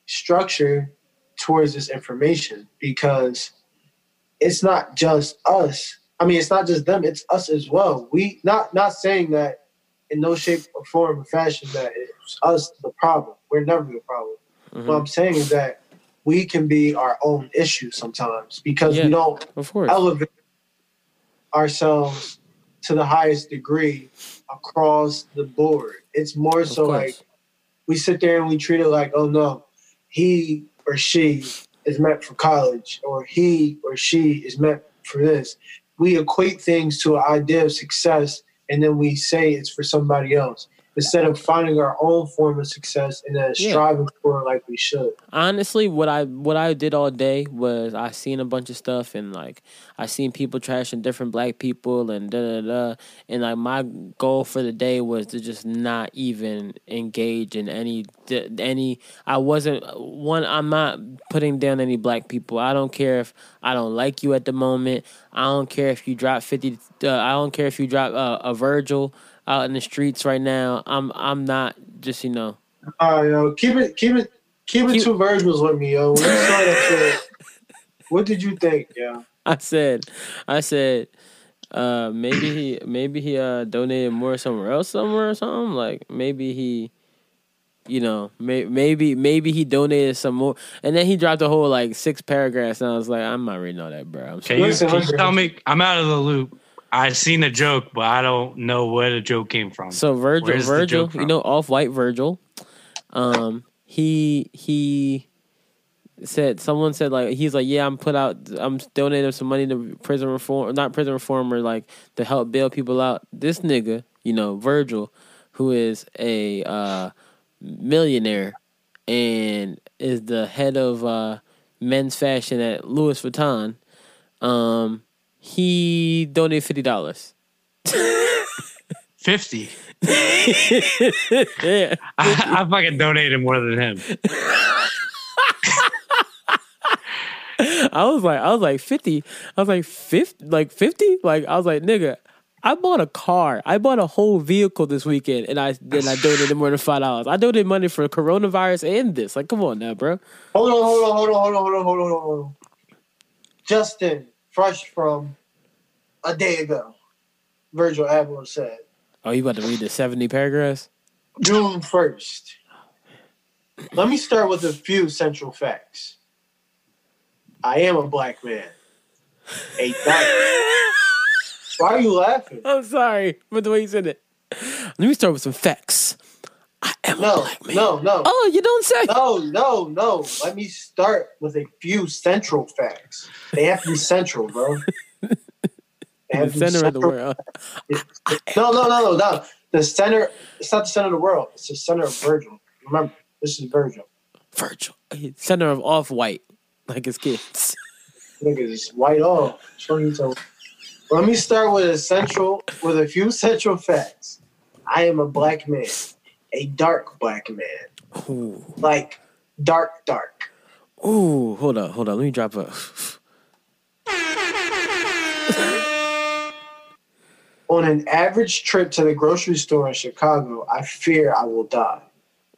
structure towards this information, because it's not just us. I mean, it's not just them, it's us as well. We not not saying that in no shape or form or fashion that it's us the problem. We're never the problem. Mm-hmm. What I'm saying is that we can be our own issue sometimes, because yeah, we don't elevate ourselves to the highest degree across the board. It's more of so course. Like we sit there and we treat it like, oh no, he or she is meant for college, or he or she is meant for this. We equate things to an idea of success, and then we say it's for somebody else, instead of finding our own form of success and then striving yeah. for it like we should. Honestly, what I what I did all day was I seen a bunch of stuff, and like I seen people trashing different black people and da da da. And like my goal for the day was to just not even engage in any any. I wasn't one. I'm not putting down any black people. I don't care if I don't like you at the moment. I don't care if you drop fifty. Uh, I don't care if you drop uh, a Virgil out in the streets right now. I'm I'm not just, you know. All right, yo, keep it keep it keep it keep, two Virgils with me, yo. When you saw that shit, what did you think, yo? I said, I said, uh, maybe he maybe he uh donated more somewhere else somewhere or something. Like maybe he, you know, may, maybe maybe he donated some more, and then he dropped a whole like six paragraphs, and I was like, I'm not reading all that, bro. I'm can you, can you tell me? I'm out of the loop. I've seen a joke, but I don't know where the joke came from. So Virgil, Virgil, you know, Off-White Virgil. Um, he he said someone said like he's like yeah I'm put out I'm donating some money to prison reform not prison reform or like to help bail people out. This nigga, you know, Virgil, who is a uh, millionaire and is the head of uh, men's fashion at Louis Vuitton. Um, he donated fifty dollars. Fifty. Yeah. I, I fucking donated more than him. I was like, I was like fifty. I was like fifty, like fifty. Like I was like, nigga, I bought a car. I bought a whole vehicle this weekend, and I then I donated more than five dollars. I donated money for coronavirus and this. Like, come on now, bro. Hold on, hold on, hold on, hold on, hold on, hold on, hold on. Justin, fresh from a day ago, Virgil Abloh said. Oh, you about to read the seventy paragraphs? June first. Let me start with a few central facts. I am a black man. A doctor. Why are you laughing? I'm sorry, but the way you said it. Let me start with some facts. I am no, a black man. No, no, no. Oh, you don't say. No, no, no. Let me start with a few central facts. They have to be central, bro. The center of the world. No, no, no, no, no. The center, it's not the center of the world. It's the center of Virgil. Remember, this is Virgil. Virgil. Center of Off-White. Like his kids. Niggas, it's white off. Let me start with a central, with a few central facts. I am a black man. A dark black man. Ooh. Like, dark, dark. Ooh, hold on, hold on. Let me drop a... On an average trip to the grocery store in Chicago, I fear I will die.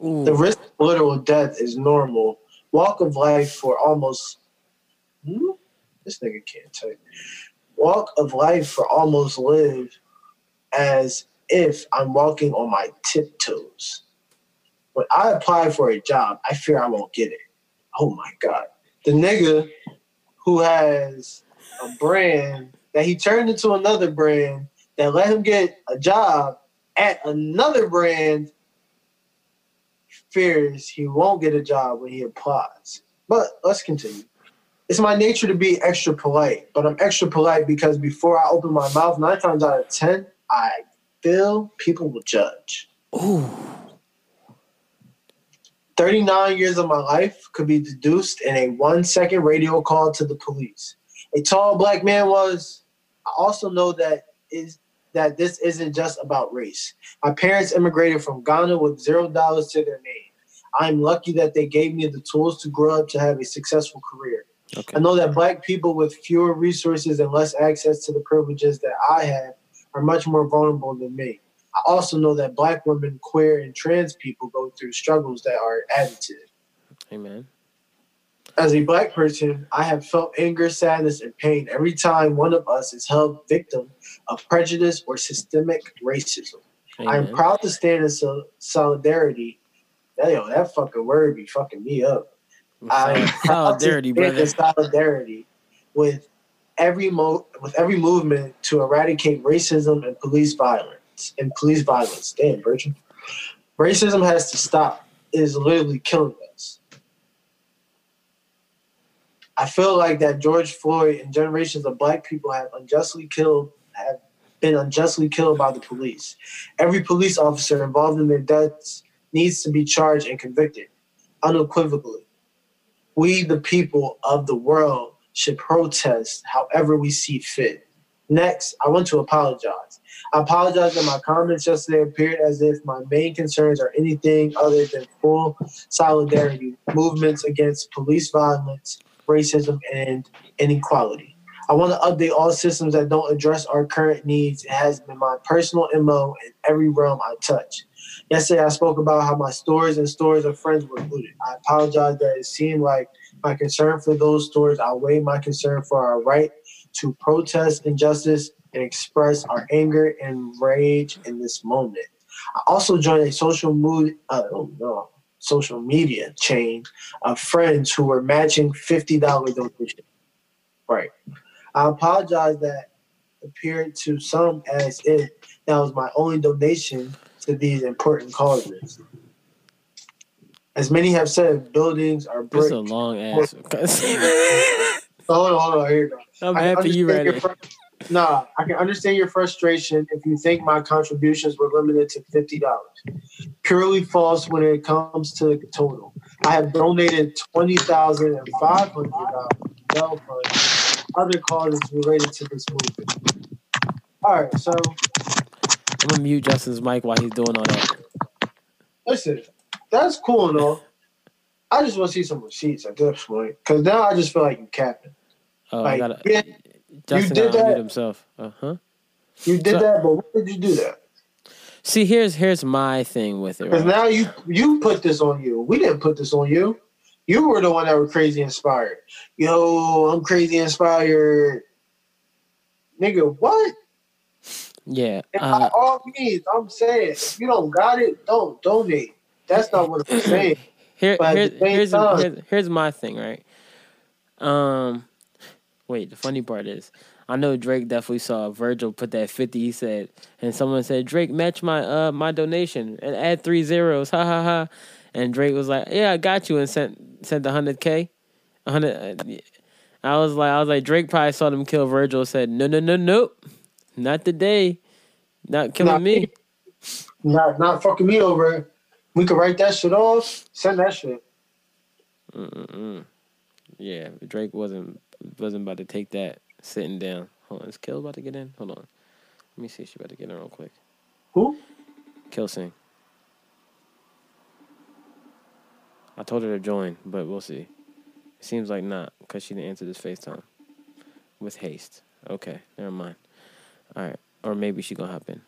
Ooh. The risk of literal death is normal. Walk of life for almost... Hmm? This nigga can't type. Walk of life for almost live as if I'm walking on my tiptoes. When I apply for a job, I fear I won't get it. Oh, my God. The nigga who has a brand that he turned into another brand that let him get a job at another brand fears he won't get a job when he applies. But let's continue. It's my nature to be extra polite, but I'm extra polite because before I open my mouth, nine times out of ten, I feel people will judge. Ooh. thirty-nine years of my life could be deduced in a one-second radio call to the police. A tall black man was. I also know that is that this isn't just about race. My parents immigrated from Ghana with zero dollars to their name. I'm lucky that they gave me the tools to grow up to have a successful career. Okay. I know that black people with fewer resources and less access to the privileges that I have are much more vulnerable than me. I also know that black women, queer, and trans people go through struggles that are additive. Amen. As a black person, I have felt anger, sadness, and pain every time one of us is held victim of prejudice or systemic racism. Amen. I am proud to stand in so- solidarity. Yo, that fucking word be fucking me up. I am proud solidarity, to stand in solidarity with every mo- with every movement to eradicate racism and police violence. And police violence, damn, Virgil. Racism has to stop. It is literally killing us. I feel like that George Floyd and generations of black people have unjustly killed, have been unjustly killed by the police. Every police officer involved in their deaths needs to be charged and convicted, unequivocally. We, the people of the world, should protest however we see fit. Next, I want to apologize. I apologize that my comments yesterday appeared as if my main concerns are anything other than full solidarity, movements against police violence, racism, and inequality. I want to update all systems that don't address our current needs. It has been my personal M O in every realm I touch. Yesterday, I spoke about how my stores and stores of friends were looted. I apologize that it seemed like my concern for those stores outweighed my concern for our right to protest injustice and express our anger and rage in this moment. I also joined a social mood. Uh, oh, no. social media chain of friends who were matching fifty dollars donations. Right. I apologize that appeared to some as if that was my only donation to these important causes. As many have said, buildings are bricks. That's a long ass. Hold on, hold on. Here you go. I'm happy you read it. Fr- nah, I can understand your frustration if you think my contributions were limited to fifty dollars. Purely false when it comes to the total. I have donated twenty thousand five hundred dollars to Nell Fund, other causes related to this movement. All right, so... I'm going to mute Justin's mic while he's doing all that. Listen, that's cool and all. I just want to see some receipts at this point, because now I just feel like you capping. Oh, like, I gotta, yeah, Justin, you did that himself. Uh huh. You did so, that, but why did you do that? See, here's here's my thing with it. Because right? now you you put this on you. We didn't put this on you. You were the one that was crazy inspired. Yo, I'm crazy inspired, nigga. What? Yeah. And uh, by all means, I'm saying if you don't got it, don't donate. That's not what I'm saying. Here, here's, here's, here's, here's my thing, right? Um, wait, the funny part is, I know Drake definitely saw Virgil put that fifty. He said, and someone said, Drake, match my uh my donation and add three zeros, ha ha ha. And Drake was like, yeah, I got you, and sent sent the hundred k, hundred. I was like, I was like, Drake probably saw them kill Virgil. Said, no, no, no, nope, not today, not killing not, me, not not fucking me over. We could write that shit off, send that shit. Mm-mm. Yeah, Drake wasn't wasn't about to take that sitting down. Hold on, is Kel about to get in? Hold on. Let me see if she's about to get in real quick. Who? Kel Singh. I told her to join, but we'll see. It seems like not, because she didn't answer this FaceTime. With haste. Okay, never mind. All right. Or maybe she gonna hop in.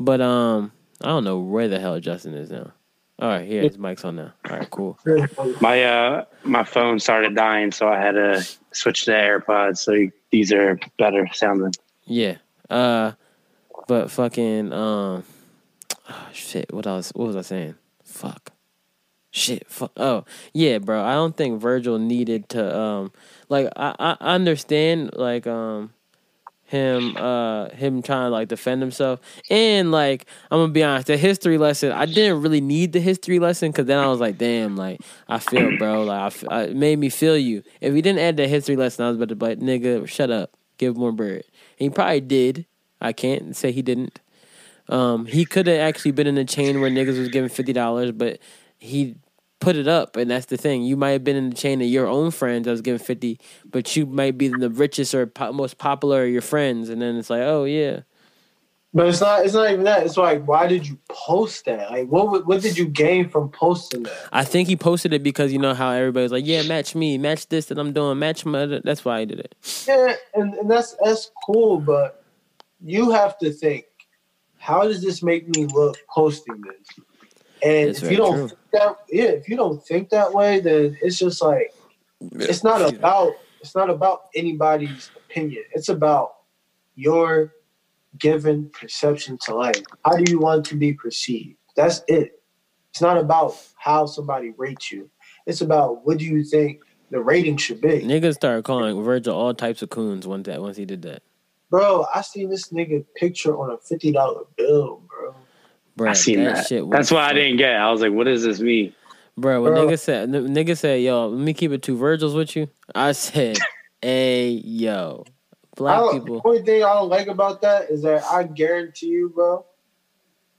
But um, I don't know where the hell Justin is now. All right, here, his mic's on now. All right, cool. My uh, my phone started dying, so I had to switch to AirPods. So these are better sounding. Yeah. Uh, but fucking um, oh, shit. What I was, what was I saying? Fuck. Shit. Fuck. Oh yeah, bro. I don't think Virgil needed to um, like I, I understand like um. Him, uh, him trying to like defend himself, and like I'm gonna be honest, the history lesson, I didn't really need the history lesson, because then I was like, damn, like I feel, bro, like I, f- I it made me feel you. If he didn't add that history lesson, I was about to be like, nigga, shut up, give more bird. And he probably did. I can't say he didn't. Um, he could have actually been in a chain where niggas was giving fifty dollars, but he put it up, and that's the thing. You might have been in the chain of your own friends that was giving fifty, but you might be the richest or po- most popular of your friends, and then it's like, oh yeah. But it's not. It's not even that. It's like, why did you post that? Like, what what did you gain from posting that? I think he posted it because you know how everybody's like, yeah, match me, match this that I'm doing, match my. Other. That's why I did it. Yeah, and, and that's that's cool, but you have to think, how does this make me look posting this? And that's if you don't true. think that, yeah, if you don't think that way, then it's just like it's not about it's not about anybody's opinion. It's about your given perception to life. How do you want to be perceived? That's it. It's not about how somebody rates you. It's about what do you think the rating should be. Niggas started calling Virgil all types of coons once that once he did that. Bro, I seen this nigga picture on a fifty dollar bill, bro. Bruh, I seen that. that. Shit was That's why I didn't get it. I was like, what does this mean? Bro, when Bro. nigga said, n- nigga said, yo, let me keep it two Virgils with you. I said, hey, yo. Black people. The only thing I don't like about that is that I guarantee you, bro,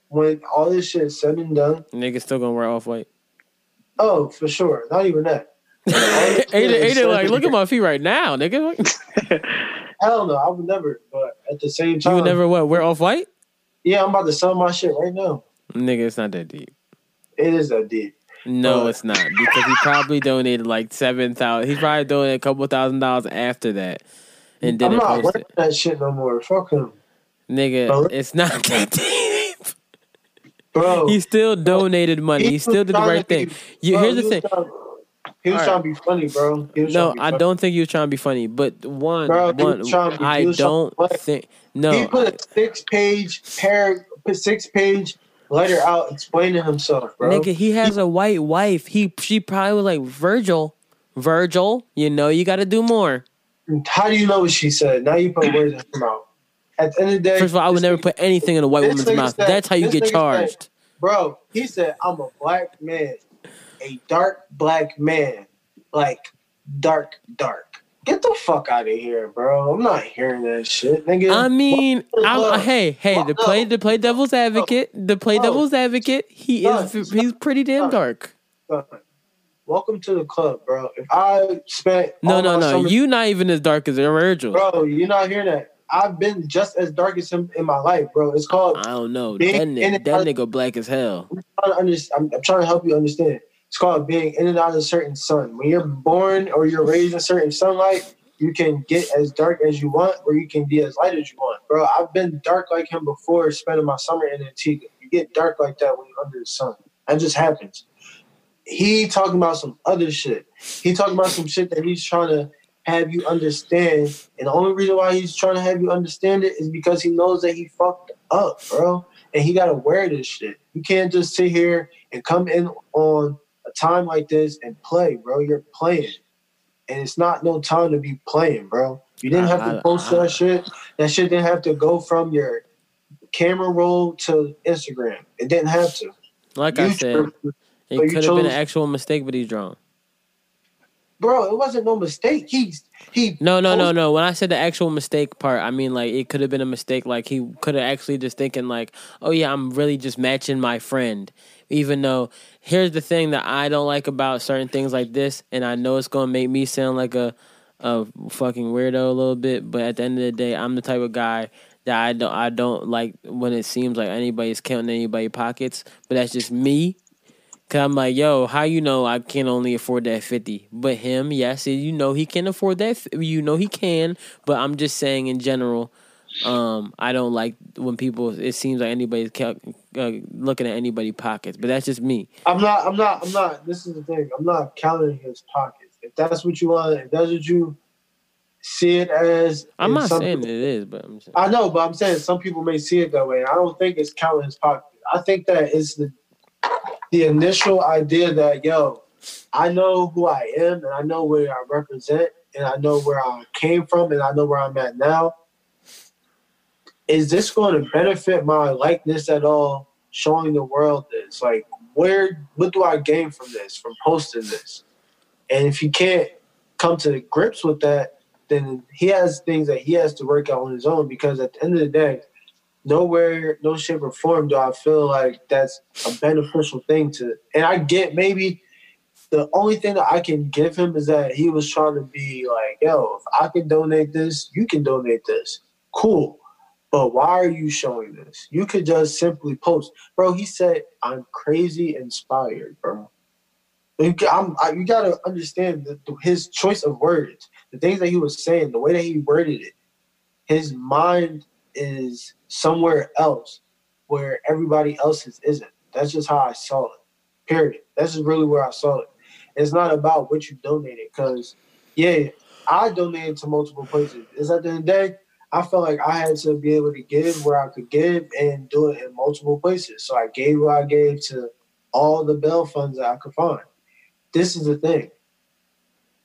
when all this shit is said and done. Niggas still gonna wear Off-White. Oh, for sure. Not even that. Aiden like, look at my feet right now, nigga. Hell no, I would never, but at the same time. You would never what, wear Off-White? Yeah, I'm about to sell my shit right now. Nigga, it's not that deep. It is that deep. No, uh, it's not. Because he probably donated like seven thousand dollars. He probably donated a couple thousand dollars after that. And didn't I'm not wearing it. That shit no more. Fuck him. Nigga, bro, it's not that deep. Bro. He still donated money. He, he still did the right thing. Be, you, bro, here's the he thing. Trying, he was right. trying to be funny, bro. No, I funny. don't think he was trying to be funny. But one, bro, one be, I don't think... No, he put a six-page pair, six-page later out explaining himself, bro. Nigga, he has a white wife. He she probably was like, Virgil, Virgil, you know you got to do more. How do you know what she said? Now you put words in her mouth. At the end of the day, first of all, I would never put anything in a white woman's mouth. Said, That's how you get charged, said, bro. He said, "I'm a black man, a dark black man, like dark, dark." Get the fuck out of here, bro. I'm not hearing that shit, nigga. I mean, I'm, hey, hey, to play to play devil's advocate, to play devil's advocate, he is he's pretty damn dark. Welcome to the club, bro. If I spent no, no, no, summer, you not even as dark as Virgil, bro. You're not hearing that. I've been just as dark as him in my life, bro. It's called. I don't know. That nigga, that nigga black as hell. I'm trying to, under, I'm, I'm trying to help you understand. It's called being in and out of a certain sun. When you're born or you're raised in certain sunlight, you can get as dark as you want or you can be as light as you want. Bro, I've been dark like him before spending my summer in Antigua. You get dark like that when you're under the sun. That just happens. He talking about some other shit. He talking about some shit that he's trying to have you understand. And the only reason why he's trying to have you understand it is because he knows that he fucked up, bro. And he got to wear this shit. You can't just sit here and come in on a time like this and play, bro. You're playing, and it's not no time to be playing, bro. You didn't have to post that shit. That shit didn't have to go from your camera roll to Instagram. It didn't have to. Like I said, it could have been an actual mistake, but he's drunk, bro. It wasn't no mistake. He's he. No, no, no, no. When I said the actual mistake part, I mean like it could have been a mistake. Like he could have actually just thinking like, oh yeah, I'm really just matching my friend. Even though, here's the thing that I don't like about certain things like this, and I know it's going to make me sound like a, a fucking weirdo a little bit, but at the end of the day, I'm the type of guy that I don't, I don't like when it seems like anybody's counting anybody's pockets, but that's just me. Because I'm like, yo, how you know I can only afford that fifty? But him, yes, you know he can afford that. You know he can, but I'm just saying in general, Um, I don't like when people. It seems like anybody's cal- uh, looking at anybody's pockets, but that's just me. I'm not. I'm not. I'm not. This is the thing. I'm not counting his pockets. If that's what you want, if that's what you see it as, I'm not saying it is, but I'm saying, I know, but I'm saying some people may see it that way. I don't think it's counting his pockets. I think that it's the the initial idea that yo, I know who I am, and I know where I represent, and I know where I came from, and I know where I'm at now. Is this going to benefit my likeness at all, showing the world this? Like, where, what do I gain from this, from posting this? And if he can't come to grips with that, then he has things that he has to work out on his own, because at the end of the day, nowhere, no shape or form do I feel like that's a beneficial thing to. And I get maybe the only thing that I can give him is that he was trying to be like, yo, if I can donate this, you can donate this. Cool. But why are you showing this? You could just simply post. Bro, he said, I'm crazy inspired, bro. You, I'm, I, you gotta understand the, the, his choice of words, the things that he was saying, the way that he worded it. His mind is somewhere else where everybody else's isn't. That's just how I saw it, period. That's just really where I saw it. It's not about what you donated, because, yeah, I donated to multiple places. It's at the end of the day, I felt like I had to be able to give where I could give and do it in multiple places. So I gave what I gave to all the bail funds that I could find. This is the thing.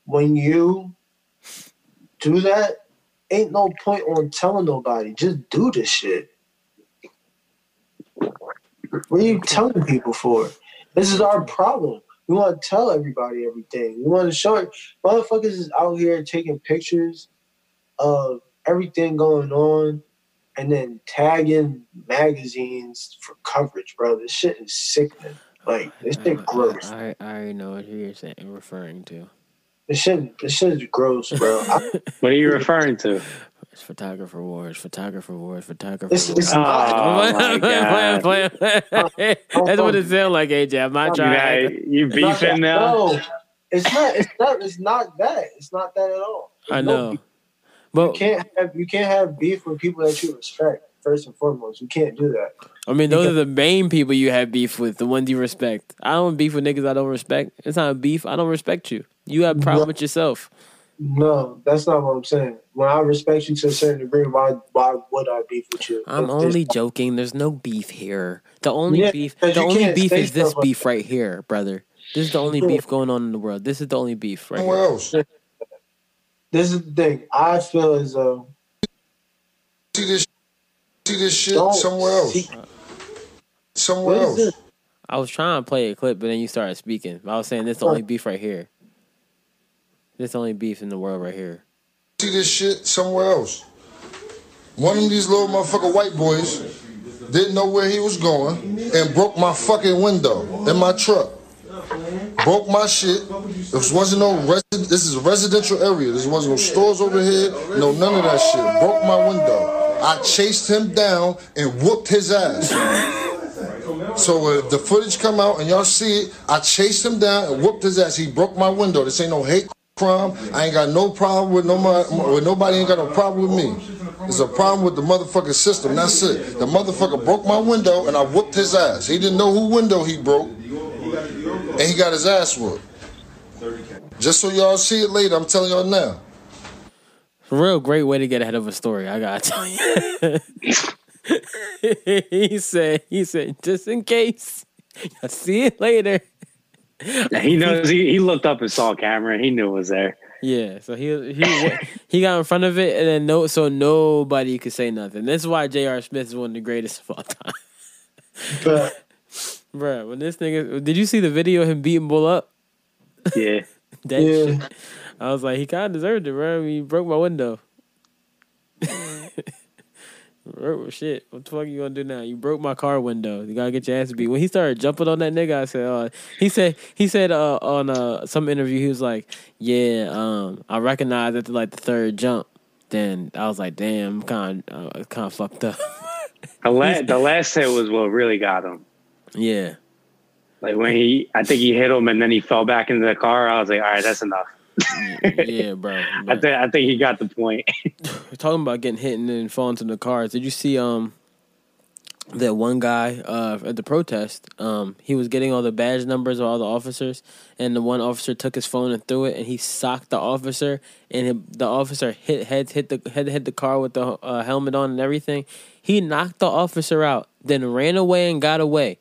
When you do that, ain't no point on telling nobody. Just do this shit. What are you telling people for? This is our problem. We want to tell everybody everything. We want to show it. Motherfuckers is out here taking pictures of everything going on, and then tagging magazines for coverage, bro. This shit is sickening. Like, this shit I, gross. I, I, I already know who you're saying, referring to. This shit, this shit is gross, bro. What are you referring to? It's photographer wars, photographer wars, photographer it's, wars. It's oh, my God. Play, play, play. That's what it sounds like, A J. I'm not trying. You, you beefing now? No, it's not, it's not, it's not that. It's not that at all. There's I know. No But, you can't have you can't have beef with people that you respect, first and foremost. You can't do that. I mean, those because, are the main people you have beef with, the ones you respect. I don't beef with niggas I don't respect. It's not a beef. I don't respect you. You have a problem with yourself. No, that's not what I'm saying. When I respect you to a certain degree, why why would I beef with you? I'm only joking. There's no beef here. The only yeah, beef the only beef is this like beef that. Right here, brother. This is the only beef going on in the world. This is the only beef right Where here. Else? This is the thing. I feel as though see this see this shit somewhere else. See. Somewhere else. This? I was trying to play a clip, but then you started speaking. I was saying this is the only beef right here. This only beef in the world right here. See this shit somewhere else. One of these little motherfucker white boys didn't know where he was going and broke my fucking window in my truck. Broke my shit. This wasn't no resident. This is a residential area. There wasn't no stores over here. No, none of that shit. Broke my window. I chased him down and whooped his ass. So if the footage come out and y'all see it, I chased him down and whooped his ass. He broke my window. This ain't no hate crime. I ain't got no problem with no with nobody. Ain't got no problem with me. It's a problem with the motherfucking system. That's it. The motherfucker broke my window and I whooped his ass. He didn't know who window he broke, and he got his ass whooped. Just so y'all see it later. I'm telling y'all now. Real great way to get ahead of a story. I gotta tell you. he said. He said. Just in case. I'll see it later. Yeah, he knows. He, he looked up and saw a camera. And he knew it was there. Yeah, so he he he got in front of it, and then no, so nobody could say nothing. This is why J R. Smith is one of the greatest of all time. But, bro, when this nigga, did you see the video of him beating Bull up? Yeah, that yeah. Shit, I was like, he kind of deserved it, bro. I mean, he broke my window. Shit, what the fuck you gonna do now? You broke my car window. You gotta get your ass beat. When he started jumping on that nigga, I said, uh, he said, he said uh, on uh, some interview, he was like, yeah, um, I recognize after like the third jump. Then I was like, damn, I'm kind of uh, kind of fucked up. the, last, the last hit was what really got him. Yeah. Like when he, I think he hit him and then he fell back into the car. I was like, all right, that's enough. yeah, bro. bro. I, th- I think he got the point. Talking about getting hit and then falling into the cars. Did you see um that one guy uh, at the protest? Um, he was getting all the badge numbers of all the officers, and the one officer took his phone and threw it, and he socked the officer, and it, the officer hit head hit the head hit the car with the uh, helmet on and everything. He knocked the officer out, then ran away and got away.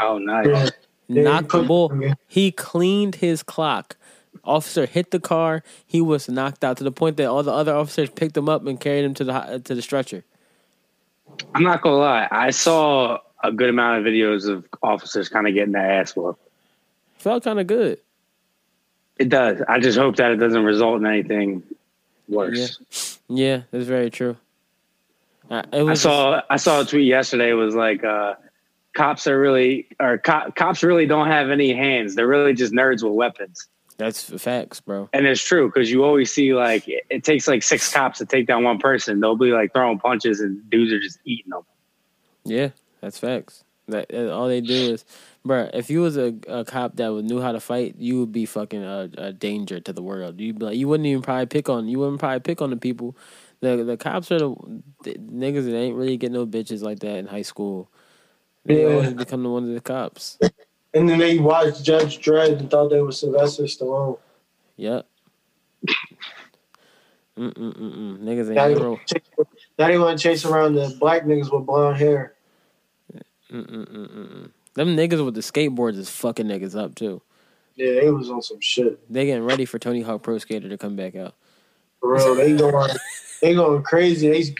Oh, nice! Knocked the bull. He cleaned his clock. Officer hit the car. He was knocked out to the point that all the other officers picked him up and carried him to the to the stretcher. I'm not gonna lie. I saw a good amount of videos of officers kind of getting their ass whooped. Felt kind of good. It does. I just hope that it doesn't result in anything worse. Yeah, yeah, that's very true. Uh, it was I saw. Just... I saw a tweet yesterday. It was like, uh, cops are really or co- cops really don't have any hands. They're really just nerds with weapons. That's facts, bro. And it's true, because you always see, like, it, it takes, like, six cops to take down one person. They'll be, like, throwing punches, and dudes are just eating them. Yeah, that's facts. That, that all they do is... Bro, if you was a, a cop that knew how to fight, you would be fucking a, a danger to the world. You'd be like, you wouldn't even probably pick on... You wouldn't probably pick on the people. The the cops are the, the niggas that ain't really get no bitches like that in high school. They yeah. always become the one of the cops. And then they watched Judge Dredd and thought they were Sylvester Stallone. Yep. Mm mm mm. Niggas ain't real. Now they want to chase around the black niggas with blonde hair. Mm mm mm mm. Them niggas with the skateboards is fucking niggas up too. Yeah, they was on some shit. They getting ready for Tony Hawk Pro Skater to come back out. For real, they going, they going crazy. They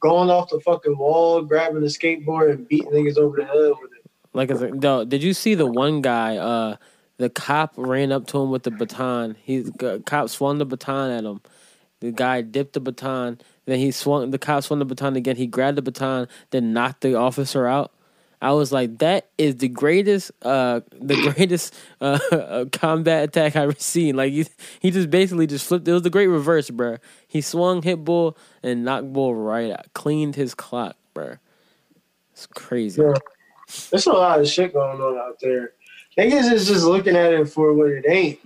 going off the fucking wall, grabbing the skateboard and beating niggas over the head with it. Like, it's like, no, did you see the one guy? Uh, the cop ran up to him with the baton. He the cop swung the baton at him. The guy dipped the baton. Then he swung. The cop swung the baton again. He grabbed the baton. Then knocked the officer out. I was like, that is the greatest, uh, the greatest uh, combat attack I've ever seen. Like he, he just basically just flipped. It was the great reverse, bro. He swung, hit Bull, and knocked Bull right out. Cleaned his clock, bro. It's crazy. Yeah. There's a lot of shit going on out there. Niggas is just looking at it for what it ain't.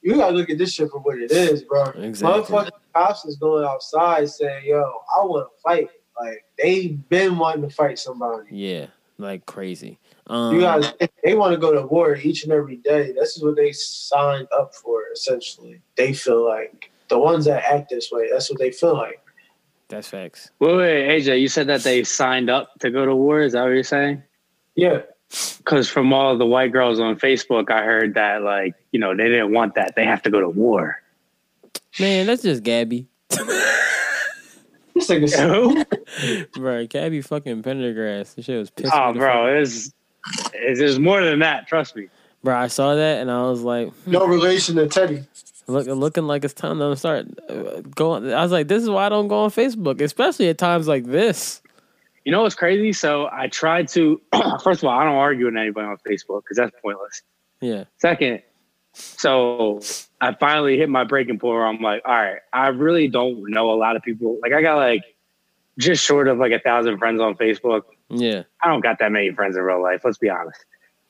You gotta look at this shit for what it is, bro. Exactly. Motherfucking cops is going outside saying, yo, I want to fight. Like, they been wanting to fight somebody. Yeah, like crazy. Um, you guys, they want to go to war each and every day. This is what they signed up for, essentially. They feel like the ones that act this way, that's what they feel like. That's facts. Wait, wait, A J, you said that they signed up to go to war. Is that what you're saying? Yeah. Because from all the white girls on Facebook, I heard that, like, you know, they didn't want that. They have to go to war. Man, that's just Gabby. This nigga's so... Bro, Gabby fucking Pendergrass. This shit was pissed. Oh, bro, it's, it's, it's more than that. Trust me. Bro, I saw that and I was like... Hmm. No relation to Teddy. Look, looking like it's time to start going... I was like, this is why I don't go on Facebook, especially at times like this. You know what's crazy? So I tried to... First of all, I don't argue with anybody on Facebook because that's pointless. Yeah. Second, so I finally hit my breaking point where I'm like, all right, I really don't know a lot of people. Like, I got like just short of like a thousand friends on Facebook. Yeah. I don't got that many friends in real life. Let's be honest.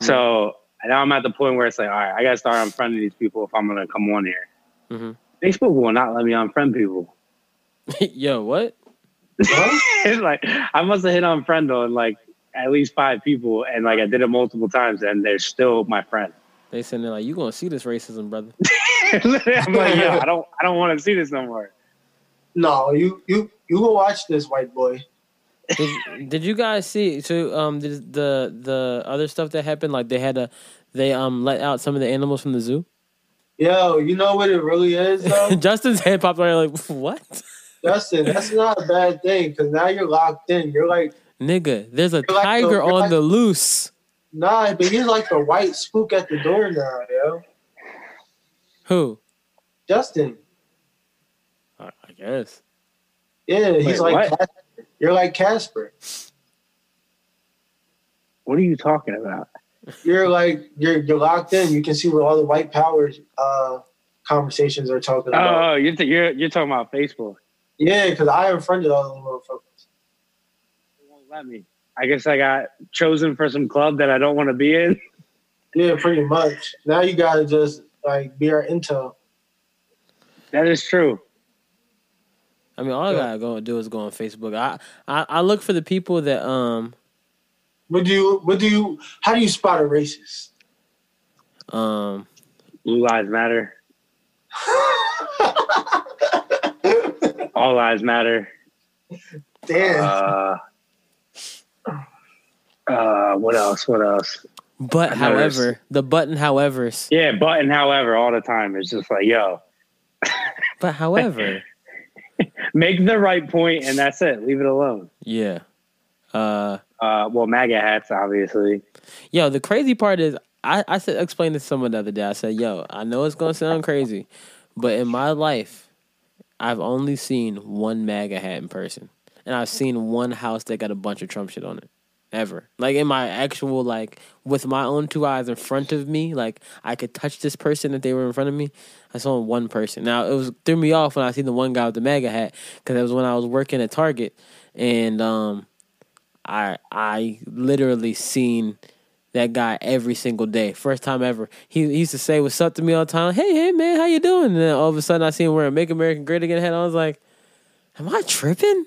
Mm-hmm. So now I'm at the point where it's like, all right, I got to start unfriending these people if I'm going to come on here. Mm-hmm. Facebook will not let me unfriend people. Yo, what? It's like I must have hit unfriend on like at least five people, and like I did it multiple times, and they're still my friend. They said they're like, "You gonna see this racism, brother?" I'm like, "Yo, I don't, I don't want to see this no more." No, you, you, you go watch this, white boy. Did, did you guys see? So, um, the, the the other stuff that happened, like they had a, they um let out some of the animals from the zoo. Yo, you know what it really is, though? Justin's head popped right like, what? Justin, that's not a bad thing, because now you're locked in. You're like... Nigga, there's a tiger like the, on like, the loose. Nah, but he's like the white spook at the door now, yo. Who? Justin. I guess. Yeah, he's Wait, like... What? You're like Casper. What are you talking about? You're like... You're, you're locked in. You can see what all the white powers uh, conversations are talking about. Oh, you're, th- you're, you're talking about Facebook. Yeah, because I unfriended all the motherfuckers. They won't let me. I guess I got chosen for some club that I don't want to be in. Yeah, pretty much. Now you gotta just like be our intel. That is true. I mean, all yeah. I gotta go and do is go on Facebook. I, I I look for the people that um. What do you? What do you? How do you spot a racist? Um, Blue Lives Matter. All lives matter. Damn. Uh, uh, what else? What else? But however, the button however's. Yeah, button however all the time. It's just like, yo. But however. Make the right point and that's it. Leave it alone. Yeah. Uh, uh, well, MAGA hats, obviously. Yo, the crazy part is, I, I said, explained this to someone the other day. I said, yo, I know it's going to sound crazy, but in my life, I've only seen one MAGA hat in person. And I've seen one house that got a bunch of Trump shit on it. Ever. Like, in my actual, like, with my own two eyes in front of me, like, I could touch this person if they were in front of me. I saw one person. Now, it was threw me off when I seen the one guy with the MAGA hat, because that was when I was working at Target. And um, I I literally seen that guy every single day. First time ever. He, he used to say what's up to me all the time. Hey, hey, man, how you doing? And then all of a sudden I see him wearing Make America Great Again hat. I was like, am I tripping?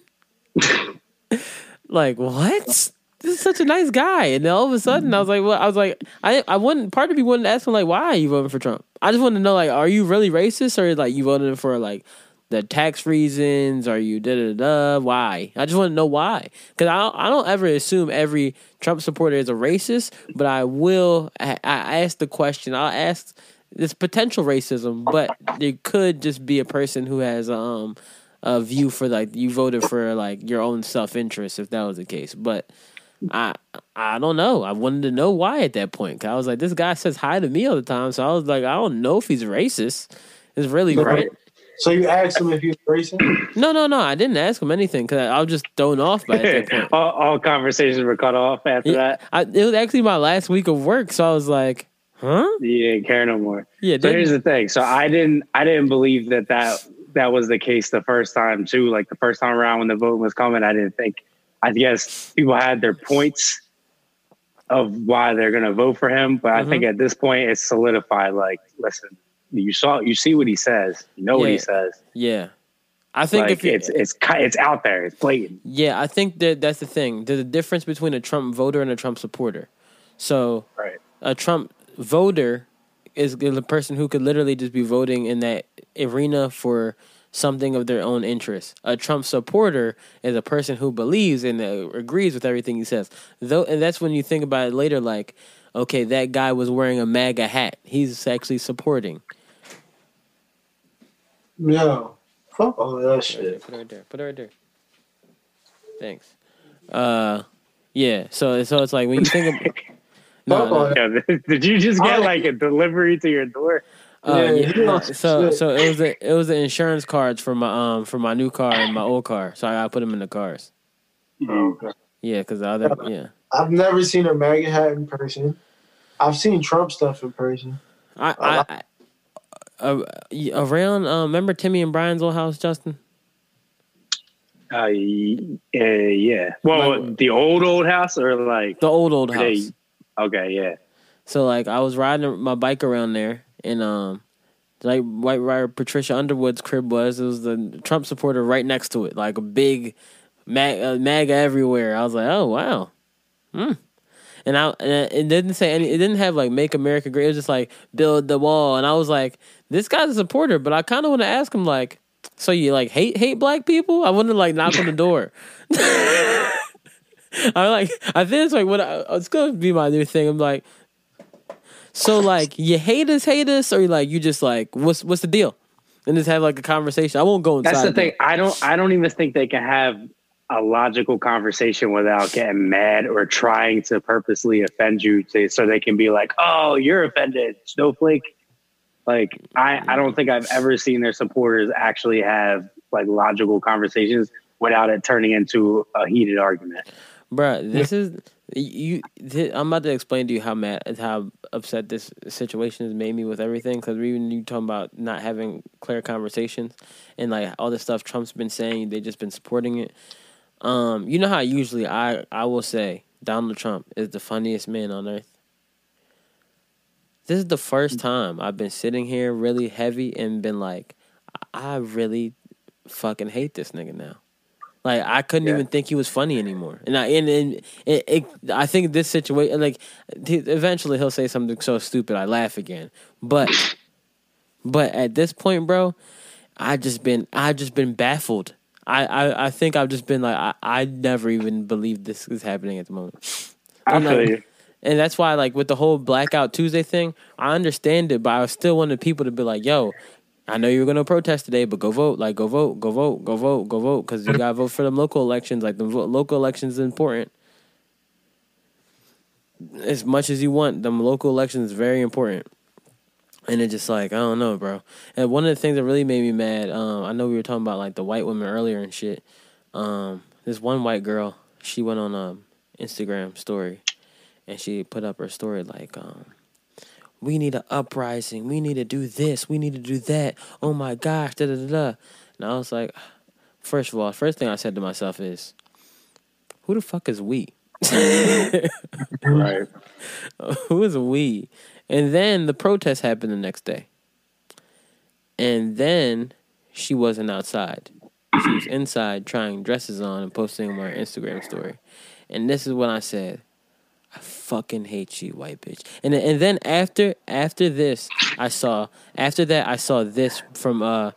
Like, what? This is such a nice guy. And then all of a sudden I was like, well, I was like, I I wouldn't, part of me wouldn't ask him, like, why are you voting for Trump? I just want to know, like, are you really racist? Or, like, you voted for, like, the tax reasons? Are you da-da-da? Why? I just want to know why. Because I don't, I don't ever assume every Trump supporter is a racist, but I will, I, I ask the question. I'll ask this potential racism, but it could just be a person who has um, a view for, like, you voted for, like, your own self-interest, if that was the case. But I I don't know. I wanted to know why at that point. Cause I was like, this guy says hi to me all the time, so I was like, I don't know if he's racist. It's really right. So you asked him if he was racist? No, no, no. I didn't ask him anything because I, I was just thrown off by that point. all, all conversations were cut off after yeah, that. I, it was actually my last week of work, so I was like, "Huh? You didn't care no more." Yeah. So here's the thing. So I didn't. I didn't believe that, that that was the case the first time too. Like the first time around when the vote was coming, I didn't think. I guess people had their points of why they're going to vote for him, but mm-hmm. I think at this point it's solidified. Like, listen. You saw, you see what he says. You know yeah. what he says. Yeah, I think like, if you, it's it's it's out there. It's blatant. Yeah, I think that that's the thing. There's a difference between a Trump voter and a Trump supporter. So right. a Trump voter is, is a person who could literally just be voting in that arena for something of their own interest. A Trump supporter is a person who believes and uh, agrees with everything he says. Though, and that's when you think about it later, like, okay, that guy was wearing a MAGA hat. He's actually supporting. No. Fuck all that shit. Put it right there. Put it right there. Thanks. Uh, yeah, so so it's like when you think about... No, no. Yeah, did you just get like a delivery to your door? Uh, yeah, yeah. So so it was a, it was the insurance cards for my um for my new car and my old car, so I gotta put them in the cars. Okay. Yeah, because the other yeah. I've never seen a MAGA hat in person. I've seen Trump stuff in person. I I, I uh, around uh, remember Timmy and Brian's old house, Justin? Uh, yeah. Well, like, the old old house or like the old old house. They, Okay, yeah. So like I was riding my bike around there, and um, like right where Patricia Underwood's crib was, it was the Trump supporter right next to it, like a big mag, uh, MAGA everywhere. I was like, oh wow, hmm. And I and it didn't say any, it didn't have like "Make America Great." It was just like "Build the Wall," and I was like, this guy's a supporter, but I kind of want to ask him like, so you like hate hate black people? I want to like knock on the door. I like. I think it's like what I, it's gonna be my new thing. I'm like, so like you hate us, hate us, or like you just like what's what's the deal? And just have like a conversation. I won't go inside. That's the thing. I don't. I don't even think they can have a logical conversation without getting mad or trying to purposely offend you, to, so they can be like, "Oh, you're offended, snowflake." Like I, I don't think I've ever seen their supporters actually have like logical conversations without it turning into a heated argument. Bruh, this is you. This, I'm about to explain to you how mad, how upset this situation has made me with everything. Because even you talking about not having clear conversations and like all the stuff Trump's been saying, they just been supporting it. Um, you know how usually I I will say Donald Trump is the funniest man on earth. This is the first time I've been sitting here really heavy and been like, I really fucking hate this nigga now. Like, I couldn't yeah. even think he was funny anymore. And I and, and, and it, I think this situation, like, eventually he'll say something so stupid I laugh again. But but at this point, bro, I just been I just been baffled. I, I, I think I've just been like, I, I never even believed this is happening at the moment. I feel like, you. And that's why, like, with the whole Blackout Tuesday thing, I understand it, but I still wanted people to be like, yo, I know you were going to protest today, but go vote. Like, go vote, go vote, go vote, go vote. Because you got to vote for them local elections. Like, the vo- local elections are important. As much as you want, them local elections is very important. And it's just like, I don't know, bro. And one of the things that really made me mad, um, I know we were talking about, like, the white women earlier and shit. Um, this one white girl, she went on um Instagram story. And she put up her story like... um. We need an uprising. We need to do this. We need to do that. Oh my gosh, da da da da. And I was like, first of all, first thing I said to myself is, who the fuck is we? Right. Who is we? And then the protest happened the next day. And then she wasn't outside. She was inside trying dresses on and posting on her Instagram story. And this is what I said. I fucking hate you, white bitch. And and then after after this, I saw after that I saw this from uh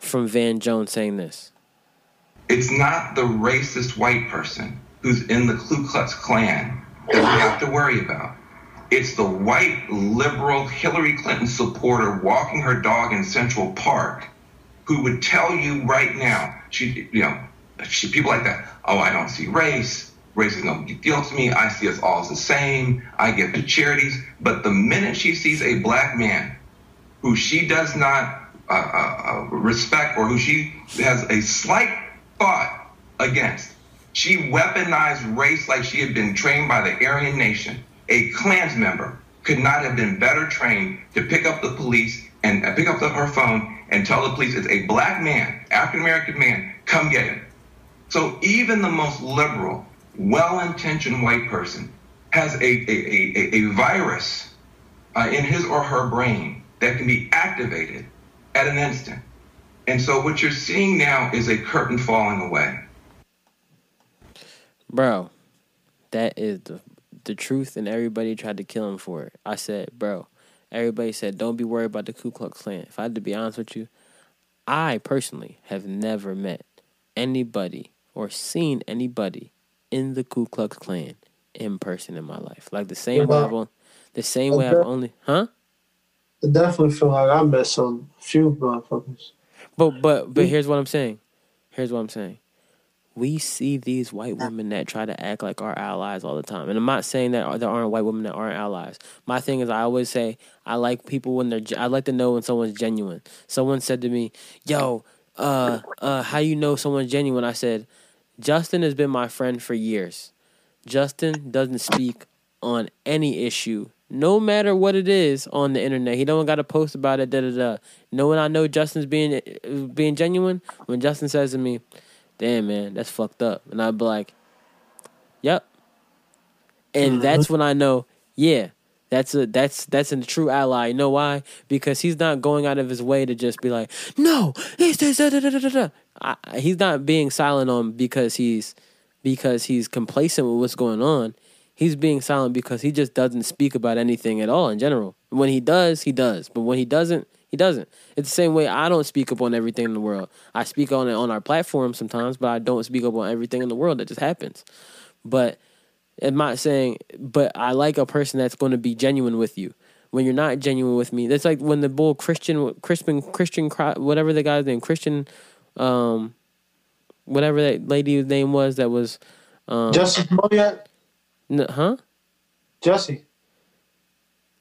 from Van Jones saying this. It's not the racist white person who's in the Ku Klux Klan that we have to worry about. It's the white liberal Hillary Clinton supporter walking her dog in Central Park who would tell you right now, she you know, she, people like that, oh, I don't see race. Race is no big deal to me. I see us all as the same. I give to charities. But the minute she sees a black man who she does not uh, uh, respect or who she has a slight thought against, she weaponized race like she had been trained by the Aryan Nation. A Klans member could not have been better trained to pick up the police and uh, pick up the, her phone and tell the police it's a black man, African-American man, come get him. So even the most liberal, well-intentioned white person has a, a, a, a virus uh, in his or her brain that can be activated at an instant. And so what you're seeing now is a curtain falling away. Bro, that is the, the truth, and everybody tried to kill him for it. I said, bro, everybody said, don't be worried about the Ku Klux Klan. If I had to be honest with you, I personally have never met anybody or seen anybody in the Ku Klux Klan in person in my life. Like the same way I've only, the same way I've only, huh? I definitely feel like I met some few motherfuckers. But but but here's what I'm saying. Here's what I'm saying. We see these white women that try to act like our allies all the time. And I'm not saying that there aren't white women that aren't allies. My thing is, I always say, I like people when they're, I like to know when someone's genuine. Someone said to me, yo, uh, uh, how you know someone's genuine? I said, Justin has been my friend for years. Justin doesn't speak on any issue, no matter what it is on the internet. He don't got to post about it, da-da-da. Knowing I know Justin's being, being genuine, when Justin says to me, damn, man, that's fucked up. And I'd be like, yep. And mm-hmm. that's when I know, yeah, that's a that's that's a true ally. You know why? Because he's not going out of his way to just be like, no, it's this, da, da, da, da, da. I, he's not being silent on because he's because he's complacent with what's going on. He's being silent because he just doesn't speak about anything at all in general. When he does, he does. But when he doesn't, he doesn't. It's the same way I don't speak up on everything in the world. I speak on it on our platform sometimes, but I don't speak up on everything in the world. That just happens. But I'm not saying, but I like a person that's going to be genuine with you. When you're not genuine with me, that's like when the bull Christian, Crispin, Christian, whatever the guy's name, Christian, um, whatever that lady's name was that was. Um, Jesse Moyet? N- huh? Jesse.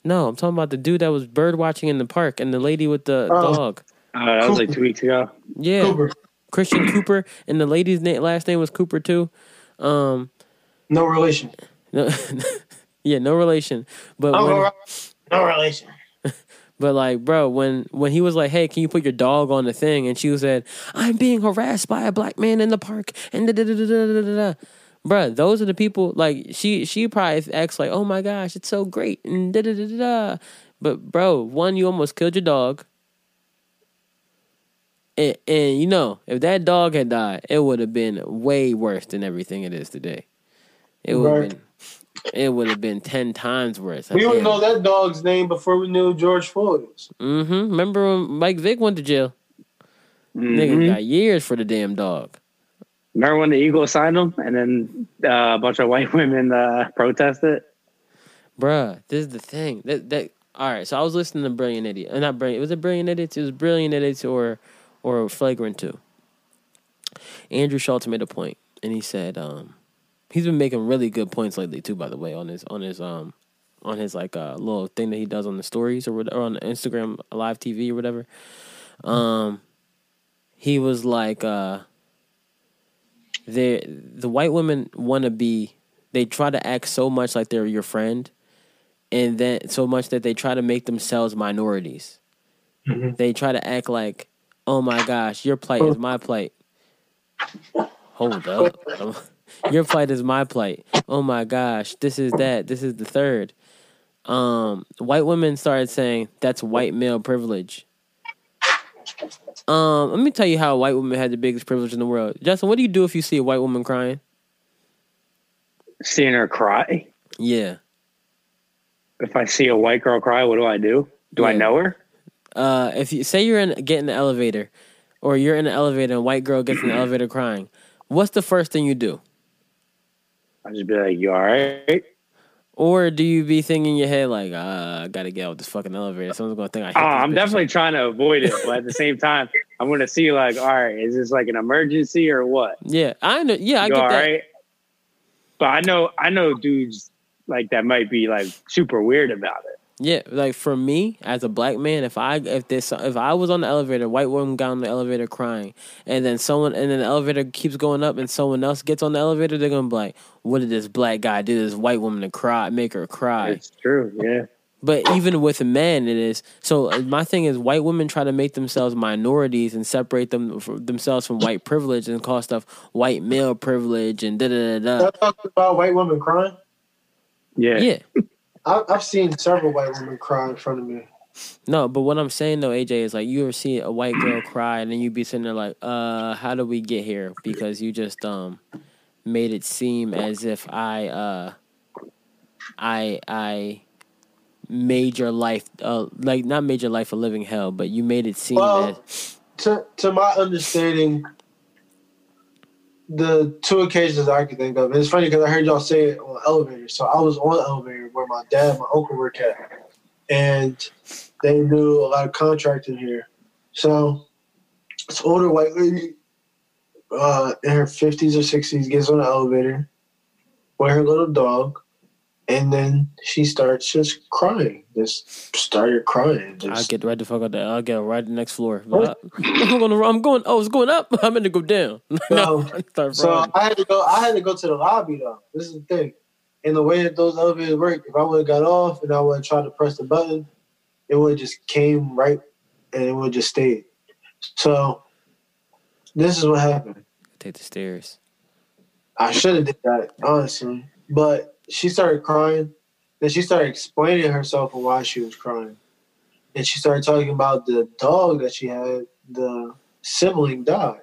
No, I'm talking about the dude that was bird watching in the park and the lady with the uh, dog. Uh, that Cooper. was like two weeks ago. Yeah. Cooper. Christian Cooper. And the lady's name, last name was Cooper, too. Um, no relation. No, yeah, no relation. But no, when, no relation. But, like, bro, when, when he was like, hey, can you put your dog on the thing? And she said, I'm being harassed by a black man in the park. And da da da da da da da. Bruh, those are the people, like, she she probably acts like, oh my gosh, it's so great, and da-da-da-da-da. But, bro, one, you almost killed your dog. And, and you know, if that dog had died, it would have been way worse than everything it is today. It would have right. been it would have been ten times worse. We would know that dog's name before we knew George Floyd was. Mm-hmm. Remember when Mike Vick went to jail? Mm-hmm. Nigga got years for the damn dog. Remember when the Eagles signed him and then uh, a bunch of white women uh, protested? Bruh, this is the thing. That that all right, so I was listening to Brilliant Idiot. Not Brilliant. Was it Brilliant Idiots? It was Brilliant Idiots or or Flagrant two. Andrew Schultz made a point, and he said um, he's been making really good points lately too, by the way, on his on his um on his like uh, little thing that he does on the stories or, or on Instagram live T V or whatever. Um, he was like uh. They, the white women want to be, they try to act so much like they're your friend, and then so much that they try to make themselves minorities. Mm-hmm. They try to act like, oh my gosh, your plight is my plight. Hold up. Your plight is my plight. Oh my gosh, this is that. This is the third. Um, white women started saying, that's white male privilege. Um, let me tell you how a white woman had the biggest privilege in the world. Justin, what do you do if you see a white woman crying? Seeing her cry? Yeah. If I see a white girl cry, what do I do? Do yeah. I know her? Uh, if you say you're in getting the elevator, or you're in the elevator and a white girl gets in the elevator crying, what's the first thing you do? I just be like, you all right? Or do you be thinking in your head like, uh, I gotta get out of this fucking elevator? Someone's gonna think I hate oh, this I'm bitch. Definitely trying to avoid it, but at the same time, I'm gonna see like, all right, is this like an emergency or what? Yeah, I know. Yeah, I you get all that. Right? But I know, I know, dudes like that might be like super weird about it. Yeah, like for me as a black man, if I if this if I was on the elevator, a white woman got on the elevator crying, and then someone and then the elevator keeps going up, and someone else gets on the elevator, they're gonna be like, "What did this black guy do? This white woman to cry, make her cry." It's true, yeah. But even with men, it is so. My thing is, white women try to make themselves minorities and separate them from, themselves from white privilege and call stuff white male privilege and da da da da. That talks about white women crying. Yeah. Yeah. I've seen several white women cry in front of me. No, but what I'm saying, though, A J, is like you ever see a white girl cry and then you be sitting there like, uh, how do we get here? Because you just um made it seem as if I uh I I made your life uh like not made your life a living hell, but you made it seem well, as to to my understanding, the two occasions I can think of, and it's funny because I heard y'all say it on elevators. So I was on an elevator where my dad and my uncle worked at, and they do a lot of contracting here. So this older white lady uh, in her fifties or sixties gets on an elevator with her little dog, and then she starts just crying. Just started crying. Just, I'll get right the fuck out there. I'll get right to the next floor. I, I'm, going to, I'm going. Oh, it's going up. I'm going to go down. No, so, so I had to go. I had to go to the lobby though. This is the thing. And the way that those elevators work, if I would have got off and I would have tried to press the button, it would have just came right, and it would have just stayed. So this is what happened. Take the stairs. I should have did that honestly, but. She started crying, then she started explaining herself and why she was crying. And she started talking about the dog that she had, the sibling died.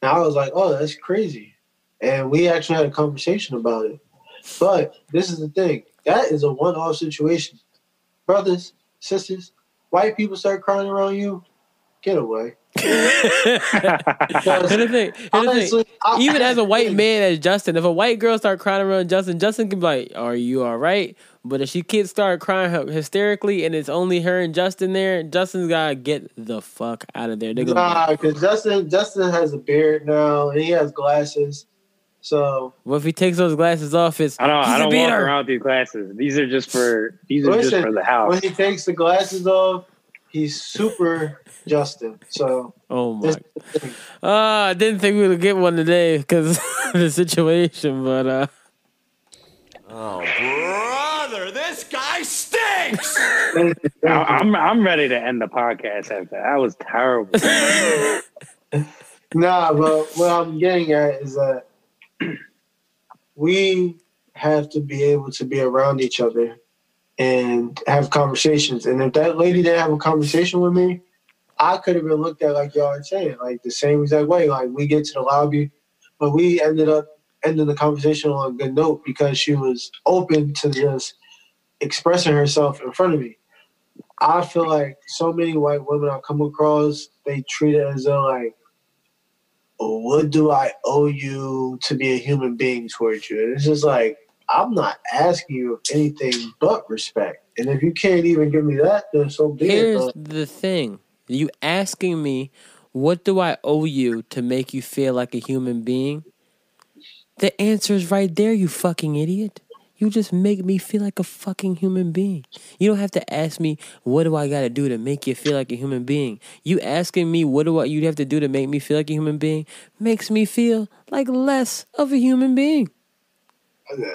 And I was like, oh, that's crazy. And we actually had a conversation about it. But this is the thing. That is a one-off situation. Brothers, sisters, white people start crying around you, get away. thing, honestly, I, even as a white man, as Justin, if a white girl start crying around Justin, Justin can be like, "Are you all right?" But if she kids start crying hysterically and it's only her and Justin there, Justin's gotta get the fuck out of there. They're nah, because be- Justin, Justin has a beard now and he has glasses. So, well, if he takes those glasses off, it's I don't, I don't walk around with these glasses. These are just for these are Listen, just for the house. When he takes the glasses off. He's super Justin. So, oh my! Uh, I didn't think we would get one today because of the situation, but uh, oh brother, this guy stinks. now, I'm I'm ready to end the podcast after that. That was terrible. Nah, but what I'm getting at is that we have to be able to be around each other. And have conversations. And if that lady didn't have a conversation with me, I could have been looked at like y'all are saying, like the same exact way. Like we get to the lobby, but we ended up ending the conversation on a good note because she was open to just expressing herself in front of me. I feel like so many white women I come across, they treat it as though like, what do I owe you to be a human being towards you? And it's just like, I'm not asking you anything but respect. And if you can't even give me that, then so be it. Here's the thing. You asking me, what do I owe you to make you feel like a human being? The answer is right there, you fucking idiot. You just make me feel like a fucking human being. You don't have to ask me, what do I got to do to make you feel like a human being? You asking me, what do I, you have to do to make me feel like a human being? Makes me feel like less of a human being. Okay.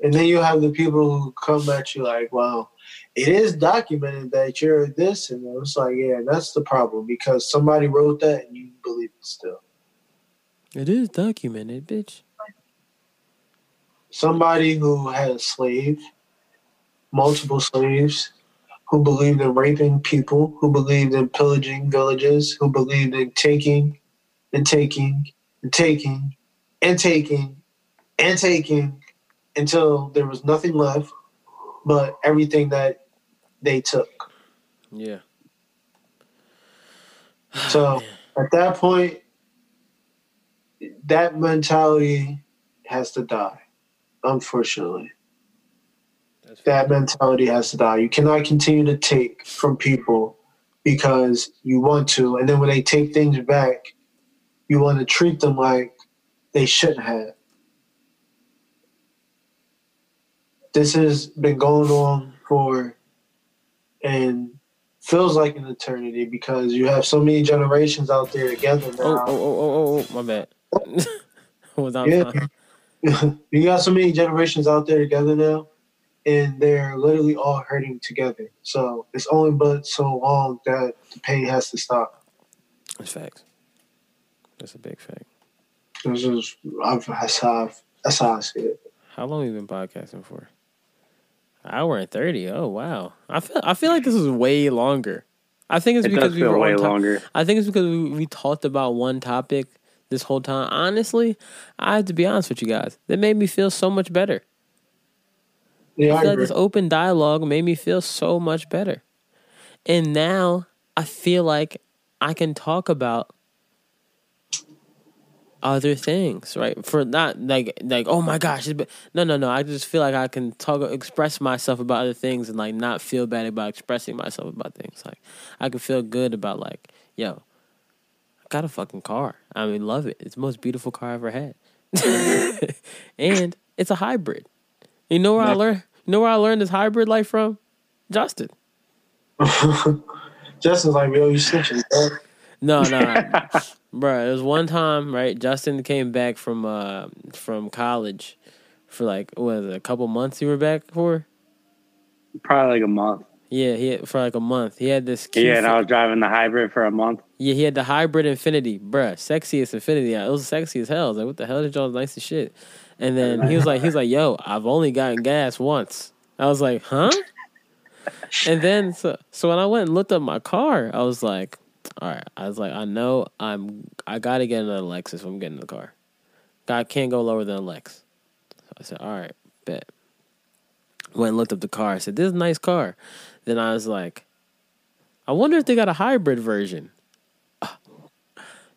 And then you have the people who come at you like, wow, it is documented that you're this. And it's like, yeah, that's the problem because somebody wrote that and you believe it still. It is documented, bitch. Somebody who had a slave, multiple slaves, who believed in raping people, who believed in pillaging villages, who believed in taking and taking and taking and taking and taking. Until there was nothing left but everything that they took. Yeah. So oh, at that point, that mentality has to die, unfortunately. That's that funny. Mentality has to die. You cannot continue to take from people because you want to. And then when they take things back, you want to treat them like they shouldn't have. This has been going on for and feels like an eternity because you have so many generations out there together now. Oh, oh, oh, oh, oh, my bad. Hold on. Yeah. You got so many generations out there together now, and they're literally all hurting together. So it's only but so long that the pain has to stop. That's facts. That's a big fact. This is, I've, that's, how I've, that's how I see it. How long have you been podcasting for? Hour and thirty. Oh wow! I feel I feel like this was way longer. I think it's it because does we feel were way longer. I think it's because we, we talked about one topic this whole time. Honestly, I have to be honest with you guys. That made me feel so much better. Yeah, I I like this open dialogue made me feel so much better, and now I feel like I can talk about other things, right? For not like like oh my gosh, it's no no no. I just feel like I can talk, express myself about other things, and like not feel bad about expressing myself about things. Like I can feel good about like yo, I got a fucking car. I mean, love it. It's the most beautiful car I ever had, and it's a hybrid. You know where I learned? You know where I learned this hybrid life from? Justin. Justin's like, yo, you snitching, bro. No, no, bro. It was one time, right? Justin came back from uh, from college for like what was it, a couple months. You were back for probably like a month. Yeah, he had, for like a month. He had this. Yeah, and I was driving the hybrid for a month. Yeah, he had the hybrid Infinity, bruh. Sexiest Infinity. It was sexy as hell. I was like, what the hell, did y'all nice as shit? And then he was like, he was like, yo, I've only gotten gas once. I was like, huh? And then so so when I went and looked up my car, I was like, all right. I was like, I know I'm I gotta get another Lexus when I'm getting in the car. I can't go lower than a Lex. So I said, all right, bet. Went and looked up the car. I said, this is a nice car. Then I was like, I wonder if they got a hybrid version. Uh,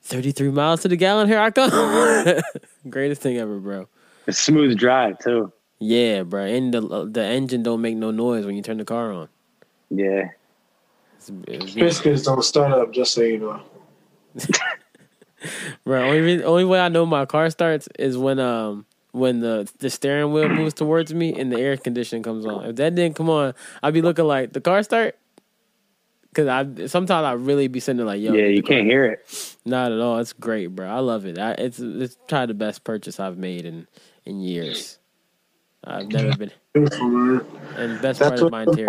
thirty-three miles to the gallon, here I come. Greatest thing ever, bro. It's smooth drive too. Yeah, bro. And the the engine don't make no noise when you turn the car on. Yeah. Biscuits don't start up, just so you know. Bro, only reason, only way I know my car starts is when um when the the steering wheel moves towards me and the air conditioning comes on. If that didn't come on, I'd be looking like the car start. Cause I sometimes I really be sitting there like, yo, yeah, you can't hear it. Not at all. It's great, bro. I love it. I, it's it's probably the best purchase I've made in in years. I've never been. And best part of my interior.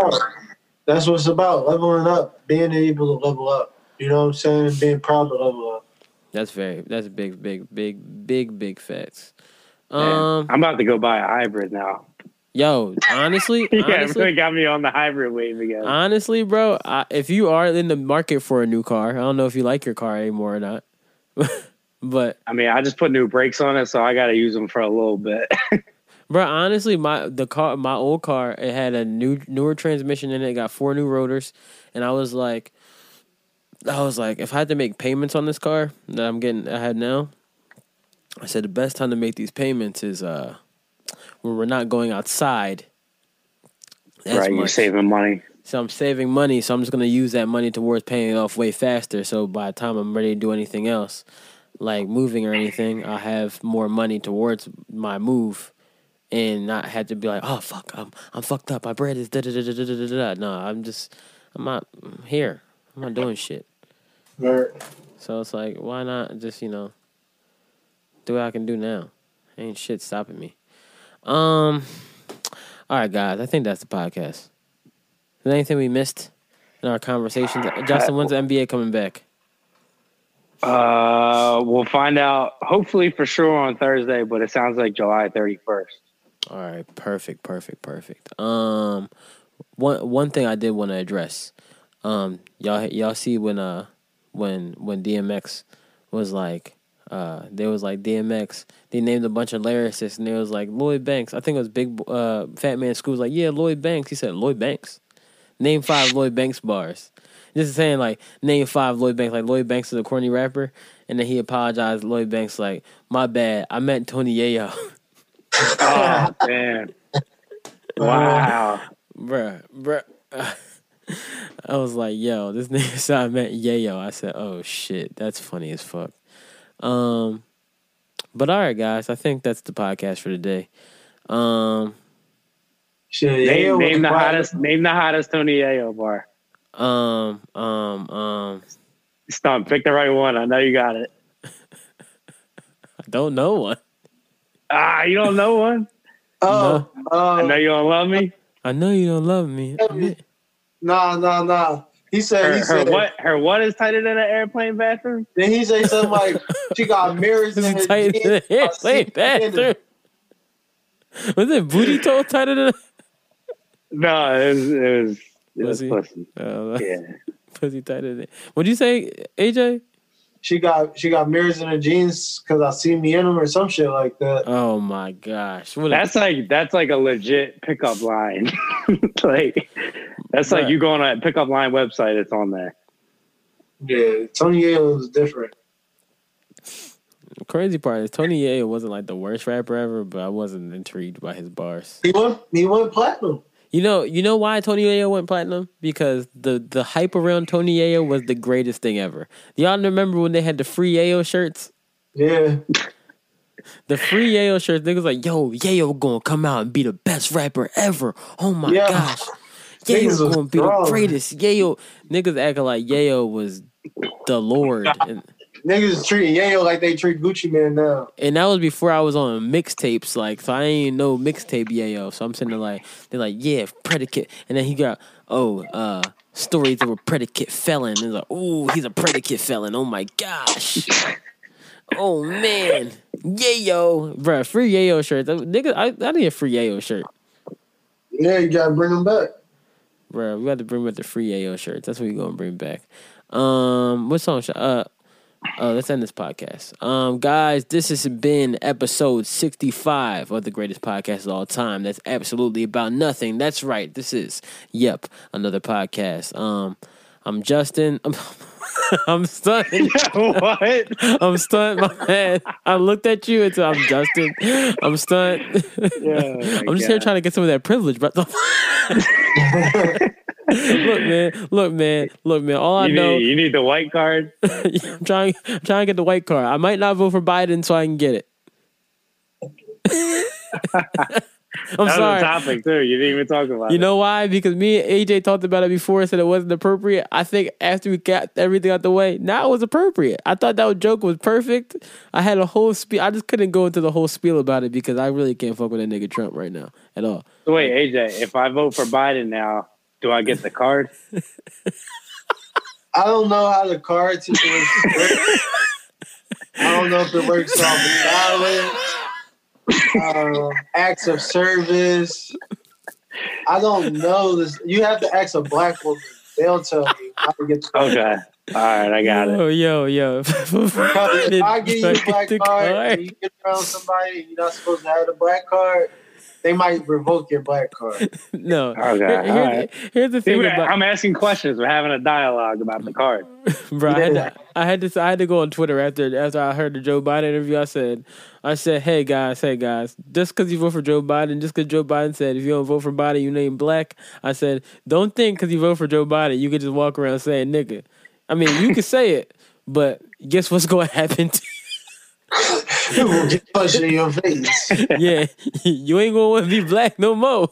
That's what it's about. Leveling up, being able to level up. You know what I'm saying? Being proud to level up. That's very. That's big, big, big, big, big facts. Um, I'm about to go buy a hybrid now. Yo, honestly, yeah, honestly, it really got me on the hybrid wave again. Honestly, bro, I, if you are in the market for a new car, I don't know if you like your car anymore or not, but I mean, I just put new brakes on it, so I got to use them for a little bit. Bro, honestly, my the car, my old car, it had a new newer transmission in it. It got four new rotors, and I was like, I was like, if I had to make payments on this car that I'm getting, I had now, I said the best time to make these payments is uh. when we're not going outside. That's right, much. You're saving money. So I'm saving money, so I'm just going to use that money towards paying it off way faster. So by the time I'm ready to do anything else, like moving or anything, I'll have more money towards my move and not have to be like, oh, fuck, I'm I'm fucked up. My bread is da-da-da-da-da-da-da. No, I'm just, I'm not I'm here. I'm not doing shit. Right. So it's like, why not just, you know, do what I can do now? Ain't shit stopping me. Um, all right, guys. I think that's the podcast. Is there anything we missed in our conversations? Justin, when's the N B A coming back? Uh, we'll find out. Hopefully, for sure on Thursday, but it sounds like July thirty first. All right, perfect, perfect, perfect. Um, one one thing I did want to address. Um, y'all y'all see when uh when when D M X was like. Uh, there was like D M X. They named a bunch of lyricists, and there was like Lloyd Banks. I think it was Big uh, Fat Man School was like, yeah, Lloyd Banks. He said Lloyd Banks. Name five Lloyd Banks bars. Just saying like name five Lloyd Banks. Like Lloyd Banks is a corny rapper, and then he apologized. Lloyd Banks like, my bad. I meant Tony Yayo. Oh man! Wow, bruh, bruh. I was like, yo, this nigga said I meant Yayo. I said, oh shit, that's funny as fuck. Um, but all right, guys, I think that's the podcast for today. Um, name, name the hottest, name the hottest Tony Yayo bar. Um, um, um, Stump, pick the right one. I know you got it. I don't know one. Ah, you don't know one? Oh, no. uh, I know you don't love me. I know you don't love me. Nah, nah, nah. He said, her, he said, her what? Her what is tighter than an airplane bathroom? Then he said something like, she got mirrors in her tighter than an airplane bathroom. Was it booty toe tighter than? No, it was it was, it was pussy. Oh, yeah, pussy tighter than. What'd you say, A J? She got she got mirrors in her jeans because I see me in them or some shit like that. Oh my gosh, what that's a- like that's like a legit pickup line, like. That's like you go on a pickup line website. It's on there. Yeah, Tony Yayo was different. The crazy part is Tony Yayo wasn't like the worst rapper ever, but I wasn't intrigued by his bars. He went, he went platinum. You know, you know why Tony Yayo went platinum? Because the, the hype around Tony Yayo was the greatest thing ever. Y'all remember when they had the free Yayo shirts? Yeah. The free Yayo shirts, niggas like, yo, Yayo gonna come out and be the best rapper ever. Oh my yeah. gosh. Yayo gonna strong. be the greatest. Yayo, niggas acting like Yayo was the Lord. And, niggas treating Yayo like they treat Gucci Man now. And that was before I was on mixtapes, like, so I ain't know mixtape Yayo. So I'm sitting there like, they're like, yeah, predicate. And then he got, oh, uh, stories of a predicate felon. And like, oh, he's a predicate felon. Oh my gosh. Oh man, Yayo, bruh, free Yayo shirts. Nigga, I, I need a free Yayo shirt. Yeah, you gotta bring them back, bruh. We got to bring back the free Yayo shirts. That's what we gonna bring back. Um, what song? Should, uh, uh, let's end this podcast. Um, guys, this has been episode sixty-five of the greatest podcast of all time. That's absolutely about nothing. That's right. This is yep another podcast. Um, I'm Justin. I'm I'm stunned. What? I'm stunned. My head. I looked at you and said, I'm Justin. I'm stunned. Oh I'm just God. here trying to get some of that privilege, bro. Look, man. Look, man. Look, man. All I you know. Need, you need the white card. I'm trying. I'm trying to get the white card. I might not vote for Biden, so I can get it. I'm that sorry. was a topic too. You didn't even talk about it. You know why? Because me and A J talked about it before and said it wasn't appropriate. I think after we got everything out the way, now it was appropriate. I thought that joke was perfect. I had a whole spiel. I just couldn't go into the whole spiel about it because I really can't fuck with that nigga Trump right now at all. So wait, A J, if I vote for Biden now, do I get the card? I don't know how the card situation works. I don't know if it works on balance. Uh, acts of service. I don't know this. You have to ask a black woman. They'll tell you how to get the card. Okay. All right, I got yo, it. Yo, yo, if I give you a black card, card. And you get around somebody and you're not supposed to have a black card, they might revoke your black card. No. Okay. Here, here, right. Here's the thing. See, about, I'm asking questions. We're having a dialogue about the card. Bro, I had, to, I had to. I had to go on Twitter after after I heard the Joe Biden interview. I said, I said, hey guys, hey guys, just because you vote for Joe Biden, just because Joe Biden said if you don't vote for Biden, you name black. I said, don't think because you vote for Joe Biden, you could just walk around saying nigga. I mean, you could say it, but guess what's going to happen to you? You will get punched in your face. Yeah, you ain't gonna want to be black no more.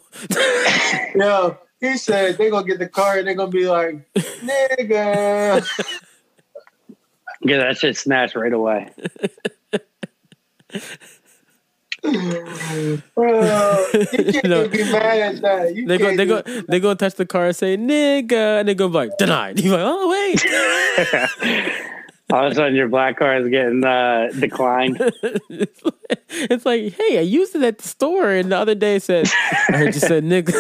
Yo, he said they gonna get the car and they gonna be like, nigga. Yeah, that shit snatched right away. Bro, you can't no. be mad at that. You they go, they go, that. They gonna touch the car and say nigga, and they go like denied. You like, oh wait. All of a sudden, your black card is getting uh, declined. It's, like, it's like, hey, I used it at the store, and the other day it said, I heard you said nigga.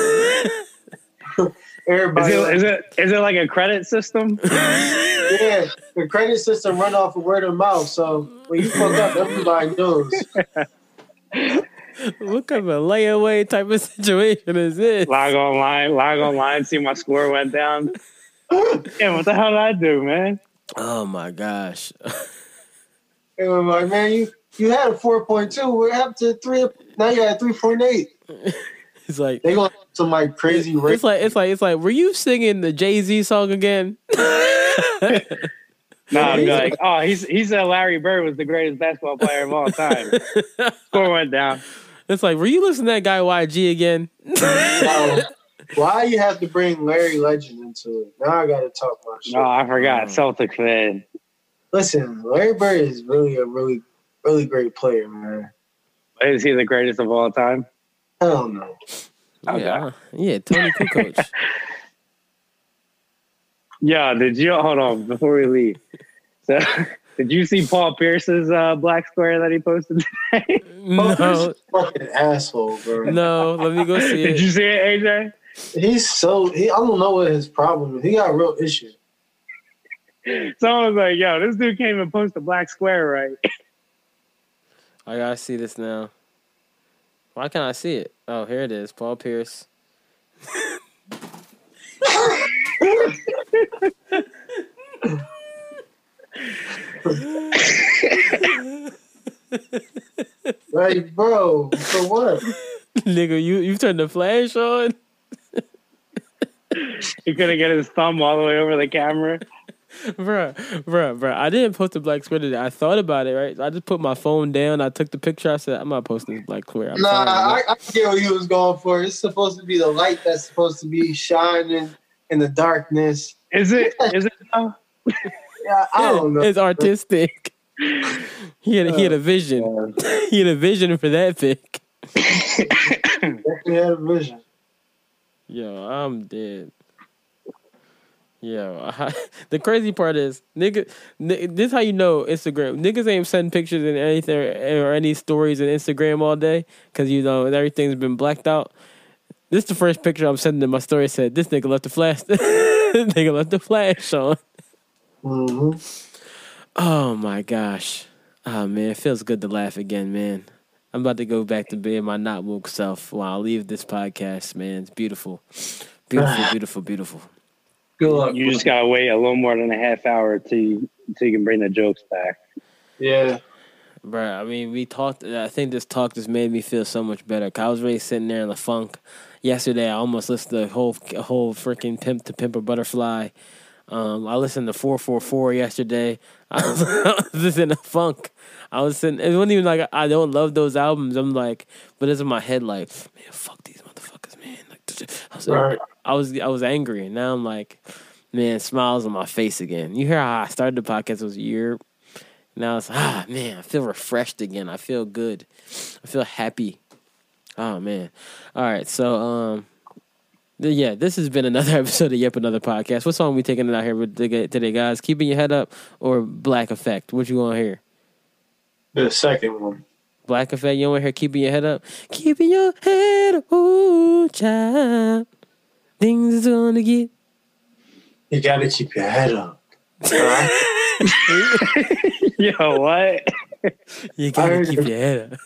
Everybody, is it, is it is it like a credit system? Yeah, the credit system run off of word of mouth. So when you fuck up, everybody knows. What kind of a layaway type of situation is this? Log online, log online, see my score went down. Yeah, what the hell did I do, man? Oh my gosh! Hey, my man, you you had a four point two. We're up to three. Now you had three point eight. It's like they going to like crazy. It's, it's like it's like it's like. Were you singing the Jay-Z song again? No, I'm like, oh, he's he said Larry Bird was the greatest basketball player of all time. Score went down. It's like, were you listening to that guy Y G again? No. Why you have to bring Larry Legend into it? Now I gotta talk my shit. No, I forgot. Celtics fan. Listen, Larry Bird is really a really, really great player, man. Is he the greatest of all time? Hell no. Okay. Yeah, yeah, Tony Kukoc. Yeah, did you hold on before we leave? So, did you see Paul Pierce's uh, black square that he posted today? No, Paul fucking asshole, bro. No, let me go see it. Did you see it, A J? He's so he, I don't know what his problem is. He got a real issue. Someone's like, "Yo, this dude can't even post a black square right." I gotta see this now. Why can't I see it? Oh, here it is, Paul Pierce. Like, bro, for what? Nigga, you, you turned the flash on? He couldn't get his thumb all the way over the camera. Bruh, bruh, bruh. I didn't post a black square today. I thought about it, right? I just put my phone down. I took the picture. I said, I'm not posting this black square. I'm nah, I, I get what you was going for. It's supposed to be the light that's supposed to be shining in the darkness. Is it? Is it? Uh, yeah, I don't know. It's artistic. He had, uh, he had a vision. Yeah. He had a vision for that pic. He had a vision. Yo, I'm dead. Yo, I, the crazy part is, nigga, n- this how you know Instagram. Niggas ain't sending pictures and anything or any stories on Instagram all day because, you know, everything's been blacked out. This is the first picture I'm sending in my story. Said, this nigga left the flash. This nigga left the flash on. Mm-hmm. Oh, my gosh. Oh, man, it feels good to laugh again, man. I'm about to go back to being my not woke self while I leave this podcast, man. It's beautiful. Beautiful, beautiful, beautiful. Good luck. You just gotta wait a little more than a half hour till you, till you can bring the jokes back. Yeah. Bro, I mean, we talked. I think this talk just made me feel so much better. Cause I was really sitting there in the funk. Yesterday, I almost listened to the whole, whole freaking Pimp to Pimp a Butterfly. Um, I listened to four four four yesterday. I was, I was just in a funk. I was sitting. It wasn't even like I don't love those albums. I'm like, but it's in my head like, man, fuck these motherfuckers, man. Like, I was like, I was I was angry, and now I'm like, man, smiles on my face again. You hear how I started the podcast, it was year. Now it's, ah, man, I feel refreshed again. I feel good. I feel happy. Oh, man. All right, so, um, th- yeah, this has been another episode of Yep Another Podcast. What song are we taking it out here with today, guys? Keeping Your Head Up or Black Effect? What you want to hear? The second one. Black Effect, you want to hear Keeping Your Head Up? Keeping your head up, ooh, child. Things is gonna get. You gotta keep your head up. Yo, what? You gotta keep that, your head up.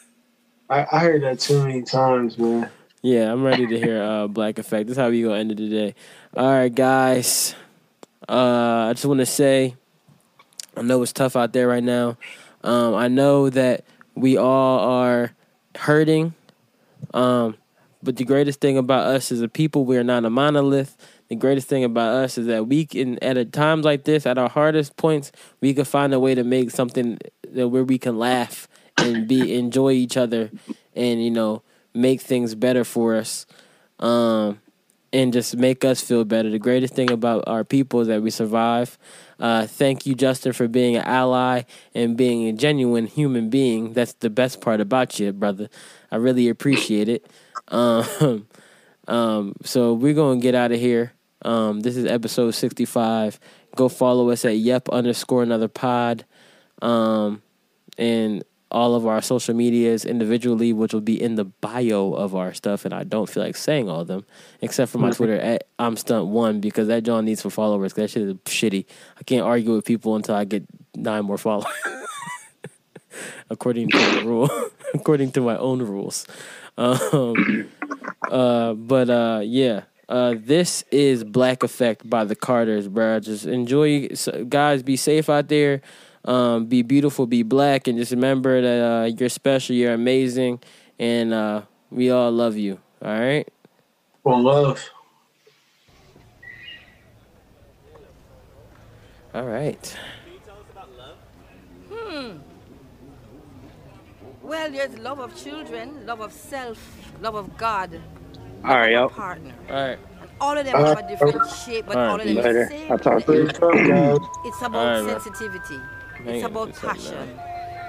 I, I heard that too many times, man. Yeah, I'm ready to hear uh, Black Effect. This is how we gonna end it today. All right, guys. Uh, I just want to say, I know it's tough out there right now. Um, I know that we all are hurting. Um. But the greatest thing about us as a people, we are not a monolith. The greatest thing about us is that we can, at a times like this, at our hardest points, we can find a way to make something that where we can laugh and be enjoy each other, and you know, make things better for us, um, and just make us feel better. The greatest thing about our people is that we survive. Uh, thank you, Justin, for being an ally and being a genuine human being. That's the best part about you, brother. I really appreciate it. Um, um, so we're gonna get out of here. Um, this is episode sixty-five. Go follow us at Yep underscore Another Pod, um, and all of our social medias individually, which will be in the bio of our stuff. And I don't feel like saying all of them except for my Twitter at I'm Stunt One, because that John needs some followers. That shit is shitty. I can't argue with people until I get nine more followers, according to the rule, according to my own rules. Um, uh, but uh, yeah, uh, this is Black Effect by the Carters, bro. Just enjoy, guys. Be safe out there. Um, be beautiful, be black, and just remember that uh, you're special, you're amazing, and uh, we all love you. All right. One love. All right. Can you tell us about love? Hmm. Well, there's love of children, love of self, love of God, love all right, of a partner. All right. And all of them uh, have a different uh, shape, but all, all right, of them are the same. I'll talk to you. It's about right, sensitivity. It's about passion.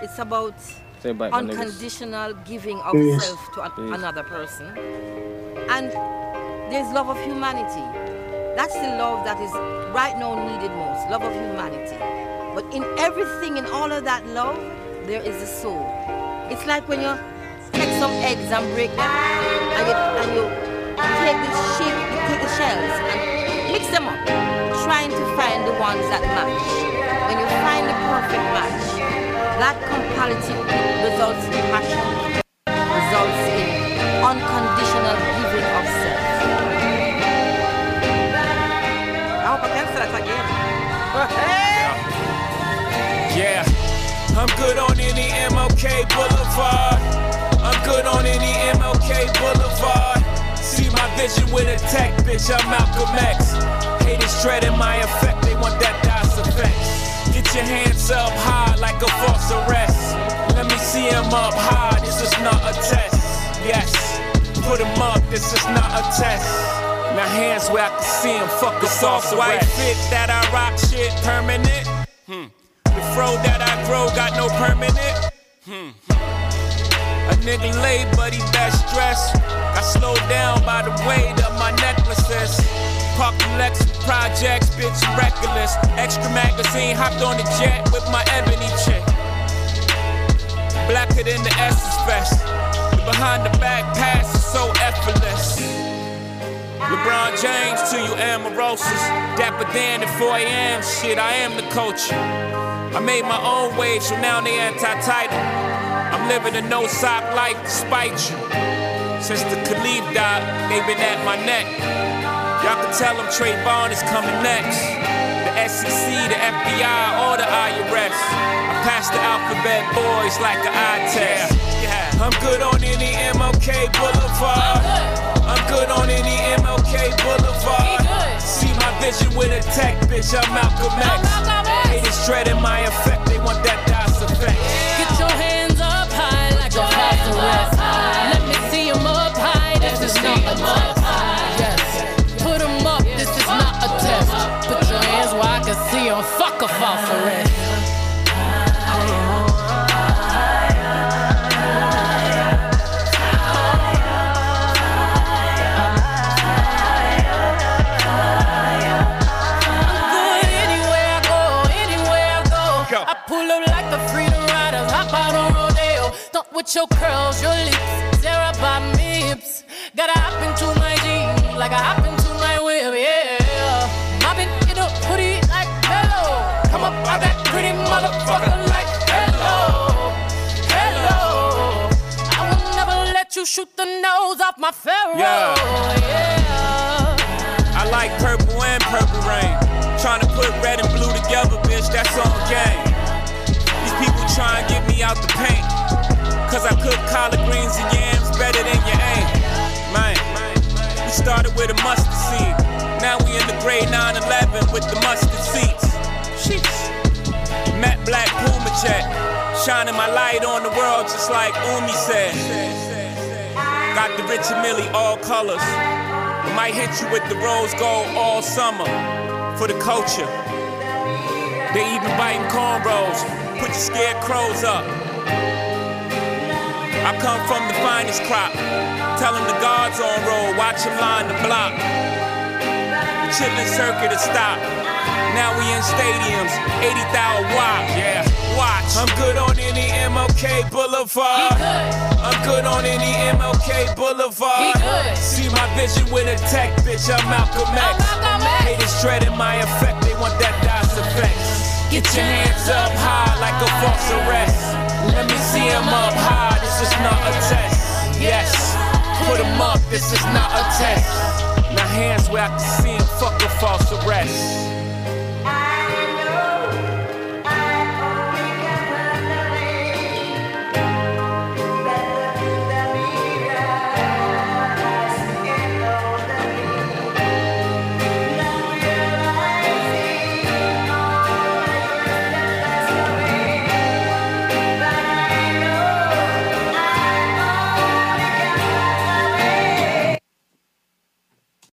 It's about unconditional giving of Please. self to a, Please. another person. And there's love of humanity. That's the love that is right now needed most, love of humanity. But in everything, in all of that love, there is a soul. It's like when you take some eggs and break them, and you, and you take the shape, you take the shells and mix them up, trying to find the ones that match. When you find the perfect match, that compatibility results in passion, results in unconditional giving of self. I hope I can say that again. Yeah, I'm good on any M L K Boulevard. I'm good on any M L K Boulevard. See my vision with a tech, bitch, I'm Malcolm X. Haters dreading my effect, they want that DOS effect. Get your hands up high like a false arrest. Let me see him up high, this is not a test. Yes, put him up, this is not a test. Now hands where I can see him, fuck us all. Off-White fit that I rock shit permanent. Hmm. The fro that I grow got no permanent. Hmm. A nigga laid, but he best dressed. I slowed down by the weight of my necklaces. Park Lex projects, bitch reckless. Extra magazine, hopped on the jet with my ebony chick. Blacker than the Essence Fest. The behind the back pass is so effortless. LeBron James to you, Amaurosis. Dapper Dan at four a.m. Shit, I am the culture. I made my own wage, so now they anti-title. I'm living a no-sock life despite you. Since the Khalid died, they've been at my neck. Y'all can tell them Trayvon is coming next. The S E C, the F B I, all the I R S. I pass the alphabet boys like an eye test. I'm good on any M L K Boulevard. I'm good on any M L K Boulevard. See my vision with a tech, bitch, I'm Malcolm X. Haters dreading my effect, they want that DOS effect. Get your hands up high like a false arrest. Let me see them up high, this is not a test. Yes, put them up, this is not a test. Put your hands where I can see them, fuck a false arrest. With your curls, your lips, tear up my hips. Gotta hop into my jeans like I hop into my whip, yeah. Mobbing in a hoodie like Mello. Come up on that pretty motherfucker like hello, hello. I will never let you shoot the nose off my pharaoh, yeah. yeah. I like purple and purple rain. Trying to put red and blue together, bitch, that's on game. These people trying to get me out the paint. Cause I cook collard greens and yams better than your aim. Man, we started with a mustard seed. Now we in the grade nine eleven with the mustard seats. Sheesh. Matte black Puma jet. Shining my light on the world just like Umi said. Got the Rich and Millie all colors. I might hit you with the rose gold all summer. For the culture. They even biting cornrows. Put your scarecrows up. I come from the finest crop. Tell them the guards on roll, watch them line the block. The chillin' circuit has stopped. Now we in stadiums, eighty thousand watts. Yeah, watch. I'm good on any M L K Boulevard. I'm good on any M L K Boulevard. See my vision with a tech, bitch, I'm Malcolm X. Haters dreading my effect, they want that DOS effect. Get your hands up high like a false arrest. Let me see him up high, this is not a test. Yes, put him up, this is not a test. Now hands where I can see him, fuck a false arrest.